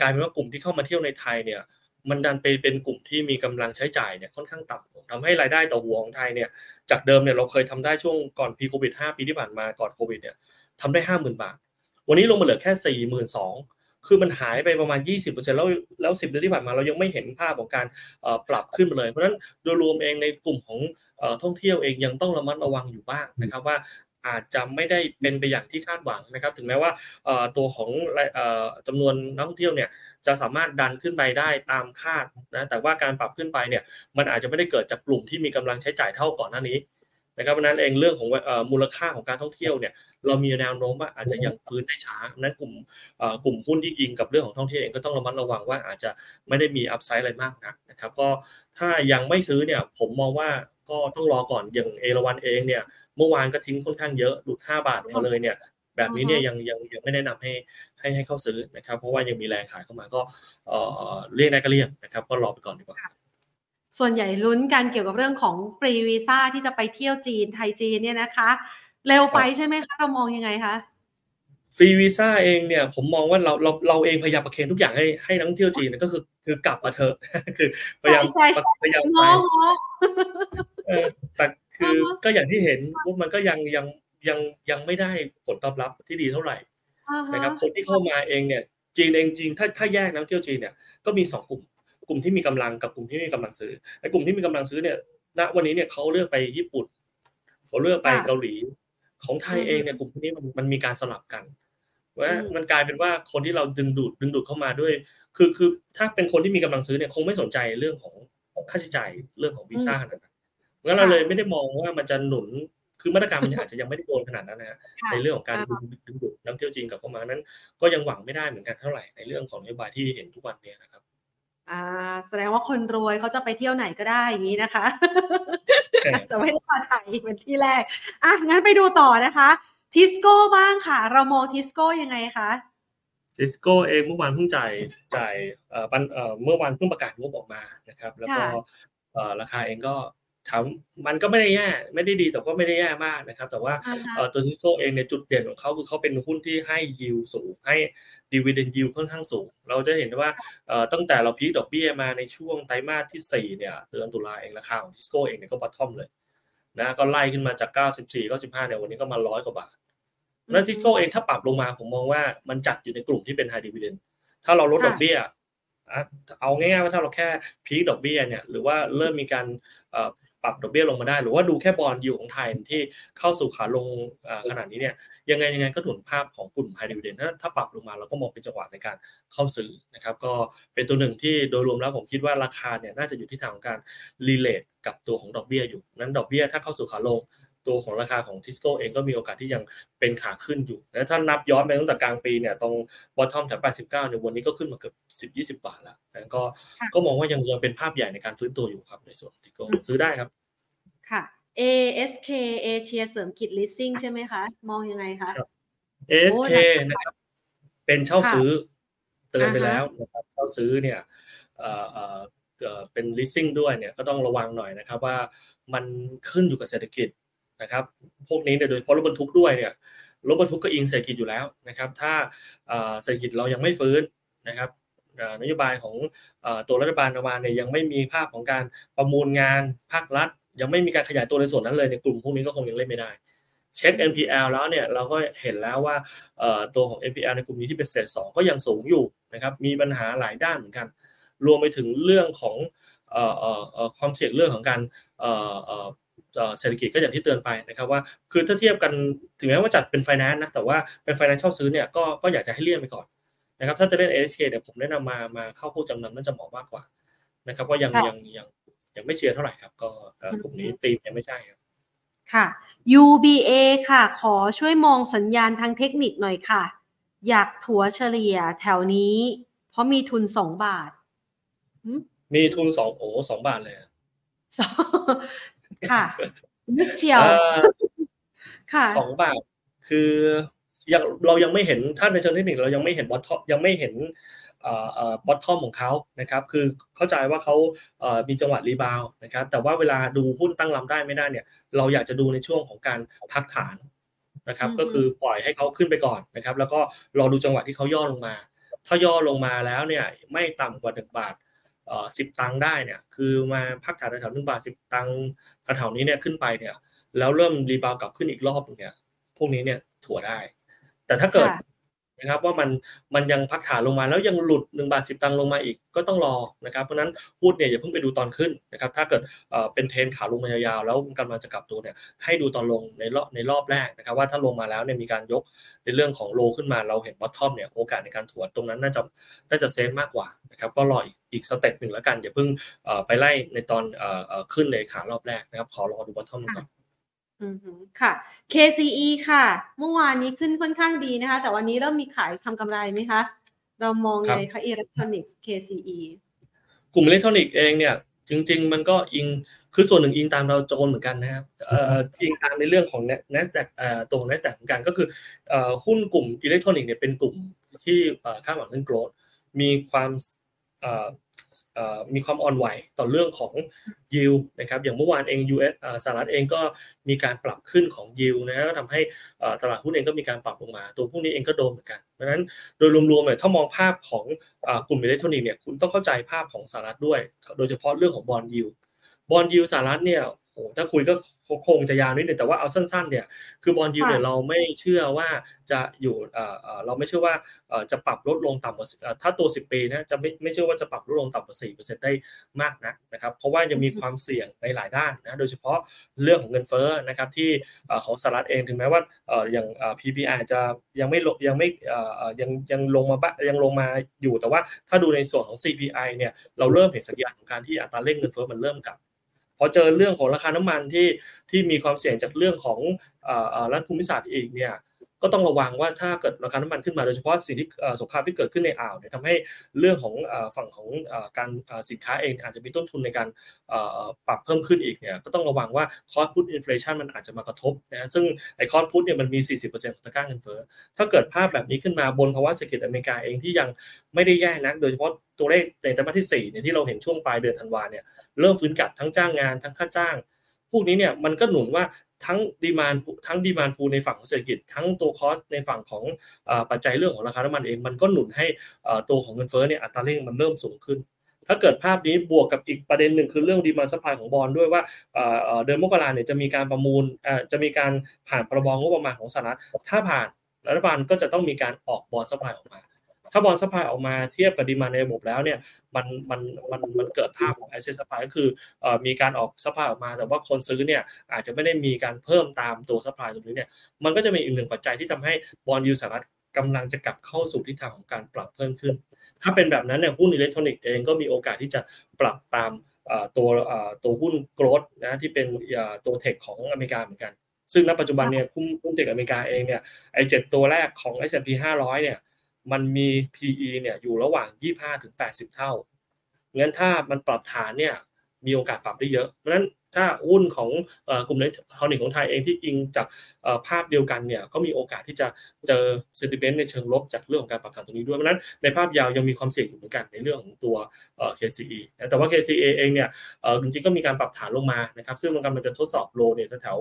อกลายเป็นว่ากลุ่มที่เข้ามาเที่ยวในไทยเนี่ยมันดันไปเป็นกลุ่มที่มีกำลังใช้จ่ายเนี่ยค่อนข้างต่ำทำให้รายได้ต่อหัวของไทยเนี่ยจากเดิมเนี่ยเราเคยทำได้ช่วงก่อนพีโควิดห้าปีที่ผ่านมาก่อนโควิดเนี่ยทำได้ ห้าหมื่นบาทวันนี้ลงมาเหลือแค่ สี่หมื่นสองพันคือมันหายไปประมาณ ยี่สิบเปอร์เซ็นต์ แล้วแล้วสิบเดือนที่ผ่านมาเรายังไม่เห็นภาพของการเอ่อปรับขึ้นมาเลยเพราะฉะนั้นโดยรวมเองในกลุ่มของเอ่อท่องเที่ยวเองยังต้องระมัดระวังอยู่บ้างนะครับว่าอาจจะไม่ได้เป็นไปอย่างที่คาดหวังนะครับถึงแม้ว่าเอ่อตัวของเอ่อจำนวนนักท่องเที่ยวเนี่ยจะสามารถดันขึ้นไปได้ตามคาดนะแต่ว่าการปรับขึ้นไปเนี่ยมันอาจจะไม่ได้เกิดจากกลุ่มที่มีกำลังใช้จ่ายเท่าก่อนหน้านี้นะครับเพราะนั้นเองเรื่องของมูลค่าของการท่องเที่ยวเนี่ยเรามีแนวโน้มว่าอาจจะยังฟื้นได้ช้านั้นกลุ่มกลุ่มหุ้นที่อิงกับเรื่องของท่องเที่ยวเองก็ต้องระมัดระวังว่าอาจจะไม่ได้มีอัพไซด์อะไรมากนักนะครับก็ถ้ายังไม่ซื้อเนี่ยผมมองว่าก็ต้องรอก่อนอย่างเอราวัณเองเนี่ยเมื่อวานก็ทิ้งค่อนข้างเยอะหลุดห้าบาทมาเลยเนี่ยแบบนี้เนี่ยยังยังยังไม่แนะนำให้ให้ให้เข้าซื้อนะครับเพราะว่ายังมีแรงขายเข้ามาก็เรียกได้ก็เรียกนะครับก็รอไปก่อนดีกว่าส่วนใหญ่ลุ้นกันเกี่ยวกับเรื่องของฟรีวีซ่าที่จะไปเที่ยวจีนไทยจีนเนี่ยนะคะเร็วไปใช่ไหมคะเรามองยังไงคะฟรีวีซ่าเองเนี่ยผมมองว่าเราเราเราเองพยายามประเคนทุกอย่างให้ให้นักท่องเที่ยวจีนก็คือคือกลับมาเถอะคือพยายามพยายามไปแต่คือก็อย่างที่เห็นว่ามันก็ยังยังยังยังไม่ได้ผลตอบรับที่ดีเท่าไหร่นะครับคนที่เข้ามาเองเนี่ยจีนเองจริงถ้าถ้าแยกนักท่องเที่ยวจีนเนี่ยก็มีสองกลุ่มกลุ่มที่มีกำลังกับกลุ่มที่ไม่มีกำลังซื้อไอ้กลุ่มที่มีกำลังซื้อเนี่ยณวันนี้เนี่ยเขาเลือกไปญี่ปุ่นเขาเลือกไปเกาหลีของไทยเองเนี่ยกลุ่มพวกนี้มันมันมีการสลับกันว่ามันกลายเป็นว่าคนที่เราดึงดูดดึงดูดเข้ามาด้วยคือคือถ้าเป็นคนที่มีกำลังซื้อเนี่ยคงไม่สนใจเรื่องของค่าใช้จ่ายเรื่องของวีซ่าขนาดนั้นเพราะงั้นเราเลยไม่ได้มองว่ามันจะหนุนคือมาตรการมันอาจจะยังไม่ได้โดนขนาดนั้นนะฮะในเรื่องของการดึงดูดนักท่องเที่ยวจีนกลับเข้ามานั้นก็ยังหวังไม่ได้เหมือนกันเท่าไหร่ในเรื่องของนโยบายที่เห็นทุกวันเนี่ยนะครับอ่าแสดงว่าคนรวยเขาจะไปเที่ยวไหนก็ได้อย่างนี้นะคะ จะไม่ต้องมาไทยเป็นที่แรกอ่ะงั้นไปดูต่อนะคะทิสโก้บ้างค่ะเรามองทิสโก้ยังไงคะทิสโก้เองเมื่อวานเพิ่งจ่ายจ่ายเอ่อเอ่อเมื่อวานเพิ่งประกาศงบออกมานะครับแล้วก็เอ่อราคาเองก็ถามมันก็ไม่ได้แย่ไม่ได้ดีแต่ก็ไม่ได้แย่มากนะครับแต่ว่าเอ่อตัวทิสโก้เองเนี่ยจุดเด่นของเขาคือเขาเป็นหุ้นที่ให้ยิลด์สูงให้dividend yield ค่อนข้างสูงเราจะเห็นว่าตั้งแต่เราพีคดอกเบี้ยมาในช่วงไตรมาสที่สี่เนี่ยเดือนตุลาเองราคาของทิสโก้เองเนี่ยก็บอททอมเลยนะก็ไล่ขึ้นมาจากเก้าสิบสี่ เก้าสิบห้าเนี่ยวันนี้ก็มาหนึ่งร้อยกว่าบาทแล้วทิสโก้เองถ้าปรับลงมาผมมองว่ามันจัดอยู่ในกลุ่มที่เป็น high dividend ถ้าเราลดดอกเบี้ยเอาง่ายๆว่าถ้าเราแค่พีคดอกเบี้ยเนี่ยหรือว่าเริ่มมีการปรับดอกเบี้ยลงมาได้หรือว่าดูแค่บอนด์ยิลด์ของไทยที่เข้าสู่ขาลงขนาดนี้เนี่ยยังไงยังไงก็หนุนภาพของกลุ่ม High Dividend ถ้าถ้าปรับลงมาเราก็มองเป็นจังหวะในการเข้าซื้อนะครับก็เป็นตัวหนึ่งที่โดยรวมแล้วผมคิดว่าราคาเนี่ยน่าจะอยู่ที่ทางของการ relate กับตัวของดอกเบี้ยอยู่นั้นดอกเบี้ยถ้าเข้าสู่ขาลงตัวของราคาของ Tisco เองก็มีโอกาสที่ยังเป็นขาขึ้นอยู่และถ้านับย้อนไปตั้งแต่กลางปีเนี่ยตรง bottom แถวแปดสิบเก้าเนี่ยวันนี้ก็ขึ้นมาเกือบสิบ ยี่สิบบาทแล้วนั้นก็ก็มองว่ายังยังเป็นภาพใหญ่ในการฟื้นตัวอยู่ครับในส่วน Tisco ซื้อได้ครับค่ะ เอ เอส เค เอเชียเสริมกิจ leasing ใช่ไหมคะมองยังไงคะ เอ เอส เค นะครับ เป็นเช่าซื้อเตือนไปแล้วนะครับเช่าซื้อเนี่ยเอ่อเอ่อเอ่อเป็น leasing ด้วยเนี่ยก็ต้องระวังหน่อยนะครับว่ามันขึ้นอยู่กับเศรษฐกิจนะครับพวกนี้เนี่ยโดยเฉพาะรถบรรทุกด้วยเนี่ยรถบรรทุกก็อิงเศรษฐกิจอยู่แล้วนะครับถ้าเศรษฐกิจเรายังไม่ฟื้นนะครับนโยบายของตัวรัฐบาลประมาณเนี่ยยังไม่มีภาพของการประมูลงานภาครัฐยังไม่มีการขยายตัวในส่วนนั้นเลยในกลุ่มพวกนี้ก็คงยังเล่นไม่ได้เช็ค เอ็น พี แอล แล้วเนี่ยเราก็เห็นแล้วว่าตัวของ เอ็น พี แอล ในกลุ่มนี้ที่เป็นเศษสองก็ยังสูงอยู่นะครับมีปัญหาหลายด้านเหมือนกันรวมไปถึงเรื่องของความเสี่ยงเรื่องของการเศรษฐกิจก็อย่างที่เตือนไปนะครับว่าคือถ้าเทียบกันถึงแม้ว่าจัดเป็นไฟแนนซ์นะแต่ว่าเป็นไฟแนนซ์เช่าซื้อเนี่ยก็ก็อยากจะให้เลี่ยงไปก่อนนะครับถ้าจะเล่น เอ เอส เค เนี่ยผมแนะนำมามาเข้าพวกจำนำน่าจะเหมาะมากกว่านะครับก็ยังยังยังยังไม่เชียร์เท่าไหร่ครับก็กลุ่มนี้ตีมยังไม่ใช่ครับค่ะ ยู บี เอ ค่ะขอช่วยมองสัญญาณทางเทคนิคหน่อยค่ะอยากถัวเฉลี่ยแถวนี้เพราะมีทุนสองบาทมีทุนสองโอ้สองบาทเลยค่ะนึกเชียวค่ะสองบาทคือยังเรายังไม่เห็นถ้าในเชิงเทคนิคเรายังไม่เห็นบอททอมยังไม่เห็นเอ่อเอ่อบอททอมของเขานะครับคือเข้าใจว่าเขาเอ่อมีจังหวะรีบาวด์นะครับแต่ว่าเวลาดูหุ้นตั้งลำได้ไม่ได้เนี่ยเราอยากจะดูในช่วงของการพักฐานนะครับก็คือปล่อยให้เขาขึ้นไปก่อนนะครับแล้วก็รอดูจังหวะที่เขาย่อลงมาถ้าย่อลงมาแล้วเนี่ยไม่ต่ำกว่าหนึ่งบาทเอ่อสิบตังค์ได้เนี่ยคือมาพักฐานแถวๆหนึ่งบาทสิบตังค์แถวๆนี้เนี่ยขึ้นไปเนี่ยแล้วเริ่มรีบาวด์กลับขึ้นอีกรอบนึงเนี่ยพวกนี้เนี่ยถัวได้แต่ถ้าเกิดนะครับว่ามันมันยังพักฐานลงมาแล้วยังหลุดหนึ่งบาทสิบตังค์ลงมาอีกก็ต้องรอนะครับเพราะนั้นพูดเนี่ยอย่าเพิ่งไปดูตอนขึ้นนะครับถ้าเกิดเอ่อเป็นเทรนขาลงมายาวๆแล้วกำลังจะกลับตัวเนี่ยให้ดูตอนลงในรอบในรอบแรกนะครับว่าถ้าลงมาแล้วเนี่ยมีการยกในเรื่องของโลขึ้นมาเราเห็นบอททอมเนี่ยโอกาสในการถัวตรงนั้นน่าจะน่าจะเซฟมากกว่านะครับก็รออีกอีกสเต็ปนึงแล้วกันอย่าเพิ่งเอ่อไปไล่ในตอนเอ่อขึ้นในขารอบแรกนะครับขอรอดูบอททอมก่อนอืมค่ะ เค ซี อี ค่ะเมื่อวานนี้ขึ้นค่อนข้างดีนะคะแต่วันนี้เริ่มมีขายทำกำไรไหมคะเรามองไงคะอิเล็กทรอนิกส์ เค ซี อี กลุ่มอิเล็กทรอนิกส์เองเนี่ยจริงๆมันก็อิงคือส่วนหนึ่งอิงตามดาวโจนส์เหมือนกันนะครับเอ่ออิงตามในเรื่องของ Nasdaq เอ่อตัว Nasdaq เหมือนกันก็คือเอ่อหุ้นกลุ่มอิเล็กทรอนิกส์เนี่ยเป็นกลุ่มที่เอ่อคาดหวังเรื่อง growth มีความเอ่อมีความอ่อนไหวต่อเรื่องของ yield นะครับอย่างเมื่อวานเอง ยู เอส เอ่อสหรัฐเองก็มีการปรับขึ้นของ yield นะก็ทำให้เอ่อตลาดหุ้นเองก็มีการปรับลงมาตัวพวกนี้เองก็โดนเหมือนกันเพราะฉะนั้นโดยรวมๆเนี่ยถ้ามองภาพของเอ่อกลุ่มอิเล็กทรอนิกส์เนี่ยคุณต้องเข้าใจภาพของสหรัฐด้วยโดยเฉพาะเรื่องของ bond yield bond yield สหรัฐเนี่ยโอ้ถ้าคุยก็คงจะยาวนิดนึงแต่ว่าเอาสั้นๆเนี่ยคือ bond yield เนี่ยเราไม่เชื่อว่าจะอยู่เอ่อเราไม่เชื่อว่าจะปรับลดลงต่ำกว่าถ้าตัวสิบปีนะจะไม่ไม่เชื่อว่าจะปรับลดลงต่ำกว่า สี่เปอร์เซ็นต์ ได้มากนักนะครับเพราะว่ายังมีความเสี่ยงในหลายด้านนะโดยเฉพาะเรื่องของเงินเฟ้อนะครับที่ของสหรัฐเองถึงแม้ว่าอย่าง พี พี ไอ จะยังไม่ยังไม่ยังยังลงมายังลงมาอยู่แต่ว่าถ้าดูในส่วนของ ซี พี ไอ เนี่ยเราเริ่มเห็นสัญญาณของการที่อัตราเร่งเงินเฟ้อมันเริ่มกลับพอเจอเรื่องของราคาน้ำมันที่ที่มีความเสี่ยงจากเรื่องของเอ่อรัฐภูมิศาสตร์อีกเนี่ยก็ต้องระวังว่าถ้าเกิดราคาน้ำมันขึ้นมาโดยเฉพาะสิ่งที่สงครามที่เกิดขึ้นในอ่าวเนี่ยทำให้เรื่องของฝั่งของการสินค้าเองอาจจะมีต้นทุนในการปรับเพิ่มขึ้นอีกเนี่ยก็ต้องระวังว่าคอสต์พุตอินเฟลชันมันอาจจะมากระทบนะซึ่งไอ้คอสต์พุตเนี่ยมันมี สี่สิบเปอร์เซ็นต์ ของตะกร้าเงินเฟ้อถ้าเกิดภาพแบบนี้ขึ้นมาบนภาวะเศรษฐกิจอเมริกาเองที่ยังไม่ได้แย่นักโดยเฉพาะตัวเลขในไตรมาสที่สี่เนี่ยที่เราเห็นช่วงปลายเดือนธันวาเนี่ยเริ่มฟื้นกลับทั้งจ้างงานทั้งค่าจ้างพวกนี้เนี่ยมันก็หนุนว่าทั้งดีมานด์ทั้งดีมานด์พูลในฝั่งของเศรษฐกิจทั้งตัวคอสในฝั่งของเอ่อปัจจัยเรื่องของราคาน้ำมันเองมันก็หนุนให้เอ่อตัวของเงินเฟ้อเนี่ยอัตราเร่งมันเริ่มสูงขึ้นถ้าเกิดภาพนี้บวกกับอีกประเด็นหนึ่งคือเรื่องดีมานด์ซัพพลายของบอนด์ด้วยว่าเอ่อเดือนมกราคมเนี่ยจะมีการประมูลเอ่อจะมีการผ่านพรบงบประมาณของสหรัฐถ้าผ่านรัฐบาลก็จะต้องมีการออกบอนด์ซัพพลายออกมาถ้าบอนด์ซัพพลายออกมาเทียบกับดีมานด์ในระบบแล้วเนี่ยมันมันมันมันเกิดภาพของ asset supply ก็คือเอ่อมีการออกซัพพลายออกมาแต่ว่าคนซื้อเนี่ยอาจจะไม่ได้มีการเพิ่มตามตัวซัพพลายตรงนี้เนี่ยมันก็จะมีอีกหนึ่งปัจจัยที่ทำให้บอนด์ยูสหรัฐกำลังจะกลับเข้าสู่ทิศทางของการปรับเพิ่มขึ้นถ้าเป็นแบบนั้นเนี่ยหุ้นอิเล็กทรอนิกส์เองก็มีโอกาสที่จะปรับตามเอ่อตัวเอ่อตัวหุ้นโกรทนะที่เป็นเอ่อตัวเทคของอเมริกาเหมือนกันซึ่งณปัจจุบันเนี่ยหุ้นหุ้นเทคอเมริกาเองเนี่ยไอ้เจ็ดตัวแรกของ เอส แอนด์ พี ห้าร้อยเนี่ยมันมี พี อี เนี่ยอยู่ระหว่าง ยี่สิบห้าถึงแปดสิบ เท่างั้นถ้ามันปรับฐานเนี่ยมีโอกาสปรับได้เยอะเพราะฉะนั้น ถ้าหุ้นของกลุ่มอิเล็กทรอนิกส์ของไทยเองที่อิงจากภาพเดียวกันเนี่ยก็มีโอกาสที่จะเจอเซนติเมนต์ในเชิงลบจากเรื่องของการปรับฐานตรงนี้ด้วยเพราะฉะนั้นในภาพยาวยังมีความเสี่ยงอยู่เหมือนกันในเรื่องของตัว เค ซี อี แต่ว่า เค ซี อี เองเนี่ยจริงๆก็มีการปรับฐานลงมานะครับซึ่งมันกำลังจะทดสอบโลเนี่ยแถว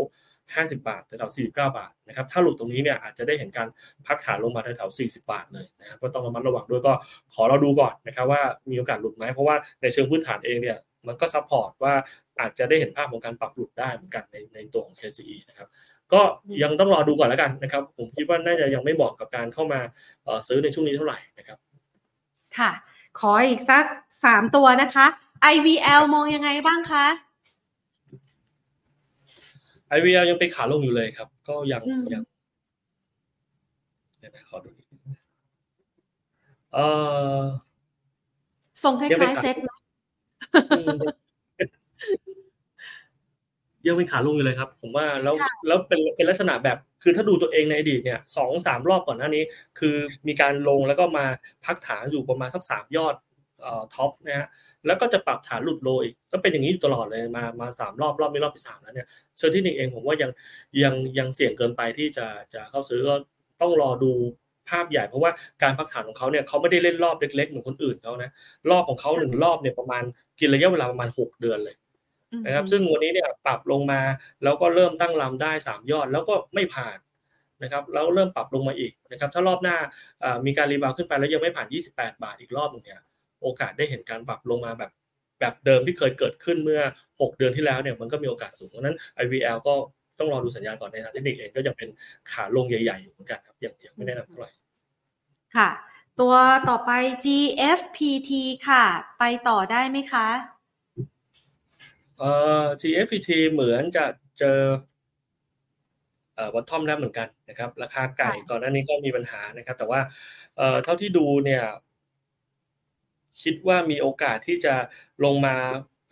ห้าสิบบาทแถวสี่สิบเก้าบาทนะครับถ้าหลุดตรงนี้เนี่ยอาจจะได้เห็นการพักฐานลงมาแถวๆสี่สิบบาทเลยนะครับก็ต้องระมัดระวังด้วยก็ขอเราดูก่อนนะครับว่ามีโอกาสหลุดมั้ยเพราะว่าในเชิงพื้นฐานเองเนี่ยมันก็ซัพพอร์ตว่าอาจจะได้เห็นภาพของการปรับหลุดได้เหมือนกันในในตัวของ เค ซี อี นะครับก็ยังต้องรอดูก่อนแล้วกันนะครับผมคิดว่าน่าจะยังไม่เหมาะกับการเข้ามาเอ่อซื้อในช่วงนี้เท่าไหร่นะครับค่ะขออีกสักสามตัวนะคะ ไอ วี แอล มองยังไงบ้างคะไอ วี แอล ยังเป็นขาลงอยู่เลยครับก็ยังยังเดี๋ยวนะขอดูนิดนึงเอ่อส่งคล้ายๆเซตมั้ยยังเป็นขาลงอยู่เลยครับผมว่าแล้วแล้วเป็นเป็นลักษณะแบบคือถ้าดูตัวเองในอดีตเนี่ย สองถึงสามรอบก่อนหน้านี้คือมีการลงแล้วก็มาพักฐานอยู่ประมาณสักสามยอดเอ่อท็อปนะฮะแล้วก็จะปรับฐานหลุดโลอีกก็เป็นอย่างนี้อยู่ตลอดเลยมามาสามรอบรอบนี้รอบที่สามแล้วเนี่ยเชิญที่หนึ่งเองผมว่ายังยังยังเสี่ยงเกินไปที่จะจะเข้าซื้อก็ต้องรอดูภาพใหญ่เพราะว่าการพักฐานของเขาเนี่ยเขาไม่ได้เล่นรอบเล็กๆเหมือนคนอื่นเขานะรอบของเขาหนึ่งรอบเนี่ยประมาณกินระยะเวลาประมาณหกเดือนเลยนะครับซึ่งวันนี้เนี่ยปรับลงมาแล้วก็เริ่มตั้งลำได้สามยอดแล้วก็ไม่ผ่านนะครับแล้วเริ่มปรับลงมาอีกนะครับถ้ารอบหน้าเอ่อมีการรีบาวด์ขึ้นไปแล้วยังไม่ผ่านยี่สิบแปดบาทอีกรอบนึงเนี่ยโอกาสได้เห็นการปรับลงมาแบบแบบเดิมที่เคยเกิดขึ้นเมื่อหกเดือนที่แล้วเนี่ยมันก็มีโอกาสสูงเพราะนั้น ไอ วี แอล ก็ต้องรอดูสัญญาณก่อนในทางเทคนิคเองก็ยังเป็นขาลงใหญ่ๆอยู่เหมือนกันครับยังยังไม่แนะนำเท่าไหร่ค่ะตัวต่อไป จี เอฟ พี ที ค่ะไปต่อได้ไหมคะเอ่อ จี เอฟ พี ที เหมือนจะเจอเอ่อ bottom แล้วเหมือนกันนะครับราคาไก่ก่อนหน้านี้ก็มีปัญหานะครับแต่ว่าเอ่อเท่าที่ดูเนี่ยคิดว่ามีโอกาสที่จะลงมา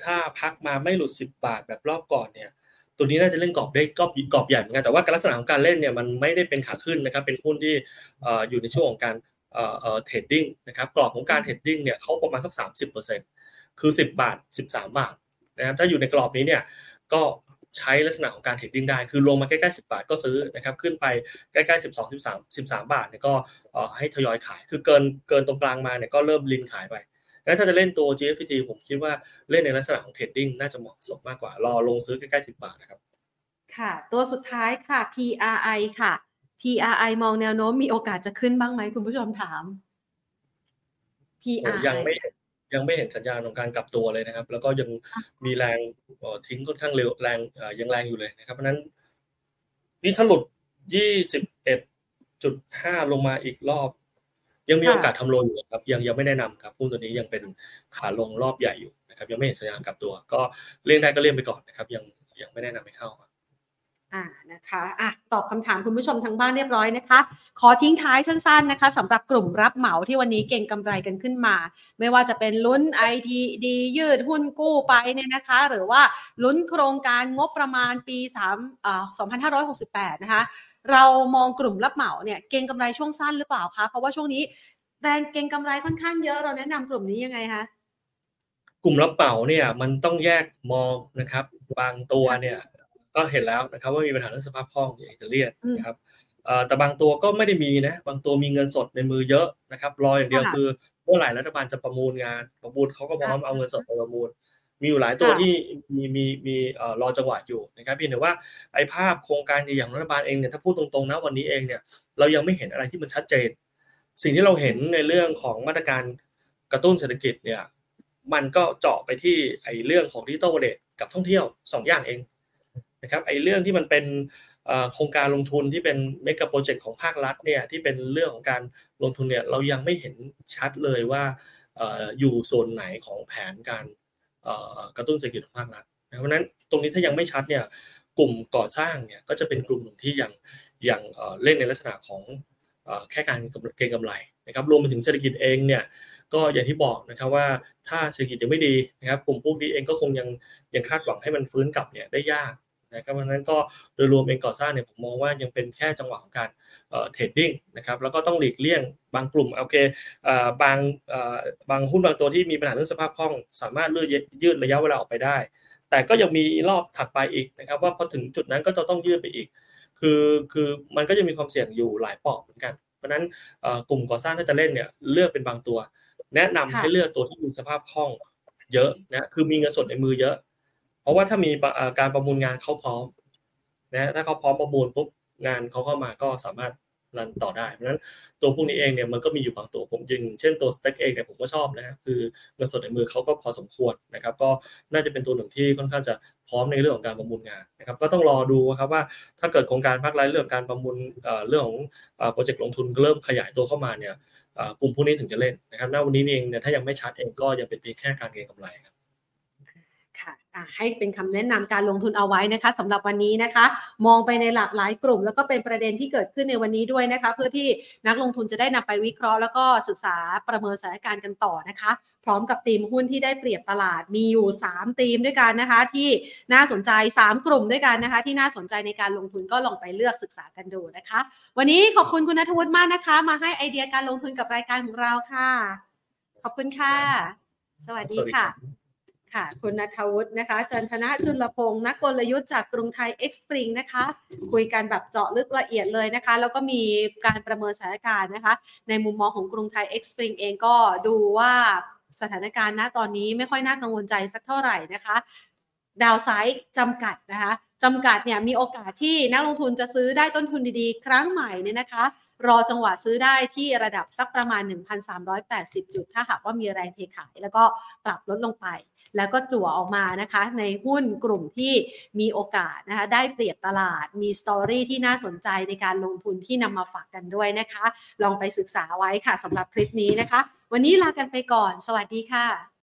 ถ้าพักมาไม่หลุดสิบบาทแบบรอบก่อนเนี่ยตัวนี้น่าจะเล่นกรอบได้กรอบกรอบใหญ่เหมือนกันแต่ว่าลักษณะของการเล่นเนี่ยมันไม่ได้เป็นขาขึ้นนะครับเป็นหุ้นที่เอ่ออยู่ในช่วงของการเอ่อเอ่อเทรดดิ้งนะครับกรอบของการเทรดดิ้งเนี่ยเค้าประมาณสัก สามสิบเปอร์เซ็นต์ คือ สิบบาท สิบสามบาทนะครับถ้าอยู่ในกรอบนี้เนี่ยก็ใช้ลักษณะของการเทรดดิ้งได้คือลงมาใกล้ๆสิบบาทก็ซื้อนะครับขึ้นไปใกล้ๆสิบสอง สิบสาม สิบสามบาทเนี่ยก็เอ่อให้ทยอยขายคือเกินเกินตรงกลางมาเนี่ยก็เริ่มลินขายไปแล้วถ้าจะเล่นตัว จี เอฟ พี ที ผมคิดว่าเล่นในลักษณะของเทรดดิ้งน่าจะเหมาะสมมากกว่ารอลงซื้อใกล้ๆสิบบาทนะครับค่ะตัวสุดท้ายค่ะ พี อาร์ ไอ ค่ะ พี อาร์ ไอ มองแนวโน้มมีโอกาสจะขึ้นบ้างมั้ยคุณผู้ชมถาม พี อาร์ ไอ ยังไม่ยังไม่เห็นสัญญาณของการกลับตัวเลยนะครับแล้วก็ยังมีแรงเอ่อทิ้งค่อนข้างเร็วแรงเอ่อยังแรงอยู่เลยนะครับเพราะฉะนั้นนี่ถ้าหลุด ยี่สิบเอ็ดจุดห้า ลงมาอีกรอบยังมีโอกาสทำโลอยู่ครับยังยังไม่แนะนำครับหุ้นตัวนี้ยังเป็นขาลงรอบใหญ่อยู่นะครับยังไม่เห็นสัญญาณกลับตัวก็เล่นได้ก็เล่นไปก่อนนะครับยังยังไม่แนะนำให้เข้าอ่านะคะอ่ะตอบคำถามคุณผู้ชมทางบ้านเรียบร้อยนะคะขอทิ้งท้ายสั้นๆนะคะสำหรับกลุ่มรับเหมาที่วันนี้เก่งกำไรกันขึ้นมาไม่ว่าจะเป็นลุ้น ไอ ที ดี ยืดหุ้นกู้ไปเนี่ยนะคะหรือว่าลุ้นโครงการงบประมาณปีสามเอ่อสองพันห้าร้อยหกสิบแปดนะคะเรามองกลุ่มรับเหมาเนี่ยเก่งกำไรช่วงสั้นหรือเปล่าคะเพราะว่าช่วงนี้แบรนด์เก่งกำไรค่อนข้างเยอะเราแนะนำกลุ่มนี้ยังไงคะกลุ่มรับเหมาเนี่ยมันต้องแยกมองนะครับบางตัวเนี่ยก็เห็นแล้วนะครับว่ามีปัญหาเรื่องสภาพคล่องอย่างเรียดนะครับแต่บางตัวก็ไม่ได้มีนะบางตัวมีเงินสดในมือเยอะนะครับรออย่างเดียวคือเมื่อไหร่รัฐบาลจะประมูลงานประมูลเขาก็พร้อมเอาเงินสดไปประมูลมีอยู่หลายตัวที่มีมีมีเอ่อรอจังหวะอยู่นะครับเพียงแต่ว่าไอ้ภาพโครงการอย่างรัฐบาลเองเนี่ยถ้าพูดตรงๆนะวันนี้เองเนี่ยเรายังไม่เห็นอะไรที่มันชัดเจนสิ่งที่เราเห็นในเรื่องของมาตรการกระตุ้นเศรษฐกิจเนี่ยมันก็เจาะไปที่ไอ้เรื่องของ Digital Wallet กับท่องเที่ยวสองอย่างเองนะครับไอ้เรื่องที่มันเป็นเอ่อโครงการลงทุนที่เป็นเมกะโปรเจกต์ของภาครัฐเนี่ยที่เป็นเรื่องของการลงทุนเนี่ยเรายังไม่เห็นชัดเลยว่าเอ่ออยู่โซนไหนของแผนการเอ่อกระตุ้นเศรษฐกิจของภาครัฐนะเพราะนั้นตรงนี้ถ้ายังไม่ชัดเนี่ยกลุ่มก่อสร้างเนี่ยก็จะเป็นกลุ่มที่ยังยังเอ่อเล่นในลักษณะของเอ่อแค่การเก็งกำไรนะครับรวมไปถึงเศรษฐกิจเองเนี่ยก็อย่างที่บอกนะครับว่าถ้าเศรษฐกิจยังไม่ดีนะครับกลุ่มพวกนี้เองก็คงยังยังคาดหวังให้มันฟื้นกลับเนี่ยได้ยากนะครับเพราะฉะนั้นก็โดยรวมเองก่อสร้างเนี่ยผมมองว่ายังเป็นแค่จังหวะของการเอ่อเทรดดิ้งนะครับแล้วก็ต้องหลีกเลี่ยงบางกลุ่มโอเคเอ่อบางเอ่อบางหุ้นบางตัวที่มีปัญหาเรื่องสภาพคล่องสามารถยืดระยะเวลาออกไปได้ แต่ก็ยังมีรอบถัดไปอีกนะครับว่าพอถึงจุดนั้นก็จะต้องยืดไปอีกคือคือมันก็จะมีความเสี่ยงอยู่หลายปอกเหมือนกันเพราะนั้นกลุ่มก่อสร้างถ้าจะเล่นเนี่ยเลือกเป็นบางตัวแนะนำให้เลือกตัวที่มีสภาพคล่องเยอะนะคือมีเงินสดในมือเยอะเพราะว่าถ้ามีการประมูลงานเขาพร้อมนะถ้าเขาพร้อมประมูลปุ๊บงานเขาเข้ามาก็สามารถรันต่อได้เพราะฉะนั้นตัวพวกนี้เองเนี่ยมันก็มีอยู่บางตัวผมยิงเช่นตัวสเต็กเองเนี่ยผมก็ชอบนะคือเงินสดในมือเขาก็พอสมควรนะครับก็น่าจะเป็นตัวหนึ่งที่ค่อนข้างจะพร้อมในเรื่องของการประมูลงานนะครับก็ต้องรอดูครับว่าถ้าเกิดโครงการภาครัฐเรื่องการประมูลเรื่องของโปรเจกต์ลงทุนเริ่มขยายตัวเข้ามาเนี่ยกลุ่มพวกนี้ถึงจะเล่นนะครับณวันนี้เองเนี่ยถ้ายังไม่ชัดเองก็ยังเป็นเพียงแค่การเก็งกำไรครับให้เป็นคำแนะนำการลงทุนเอาไว้นะคะสำหรับวันนี้นะคะมองไปในหลากหลายกลุ่มแล้วก็เป็นประเด็นที่เกิดขึ้นในวันนี้ด้วยนะคะเพื่อที่นักลงทุนจะได้นำไปวิเคราะห์แล้วก็ศึกษาประเมินสถานการณ์กันต่อนะคะพร้อมกับธีมหุ้นที่ได้เปรียบตลาดมีอยู่สามธีมด้วยกันนะคะที่น่าสนใจสามกลุ่มด้วยกันนะคะที่น่าสนใจในการลงทุนก็ลองไปเลือกศึกษากันดูนะคะวันนี้ขอบคุณคุณณัฐวุฒิมากนะคะมาให้ไอเดียการลงทุนกับรายการของเราค่ะขอบคุณค่ะสวัสดีค่ะค่ะคุณณัฐวุฒินะคะจันทนะจุลพงศ์นักกลยุทธ์จากกรุงไทย X Spring นะคะคุยกันแบบเจาะลึกละเอียดเลยนะคะแล้วก็มีการประเมินสถานการณ์นะคะในมุมมองของกรุงไทย X Spring เองก็ดูว่าสถานการณ์ณตอนนี้ไม่ค่อยน่ากังวลใจสักเท่าไหร่นะคะดาวไซด์จำกัดนะคะจำกัดเนี่ยมีโอกาสที่นักลงทุนจะซื้อได้ต้นทุนดีๆครั้งใหม่เนี่ยนะคะรอจังหวะซื้อได้ที่ระดับสักประมาณ หนึ่งพันสามร้อยแปดสิบ จุดถ้าหากว่ามีแรงเทขายแล้วก็ปรับลดลงไปแล้วก็จั่วออกมานะคะในหุ้นกลุ่มที่มีโอกาสนะคะได้เปรียบตลาดมีสตอรี่ที่น่าสนใจในการลงทุนที่นำมาฝากกันด้วยนะคะลองไปศึกษาไว้ค่ะสำหรับคลิปนี้นะคะวันนี้ลากันไปก่อนสวัสดีค่ะ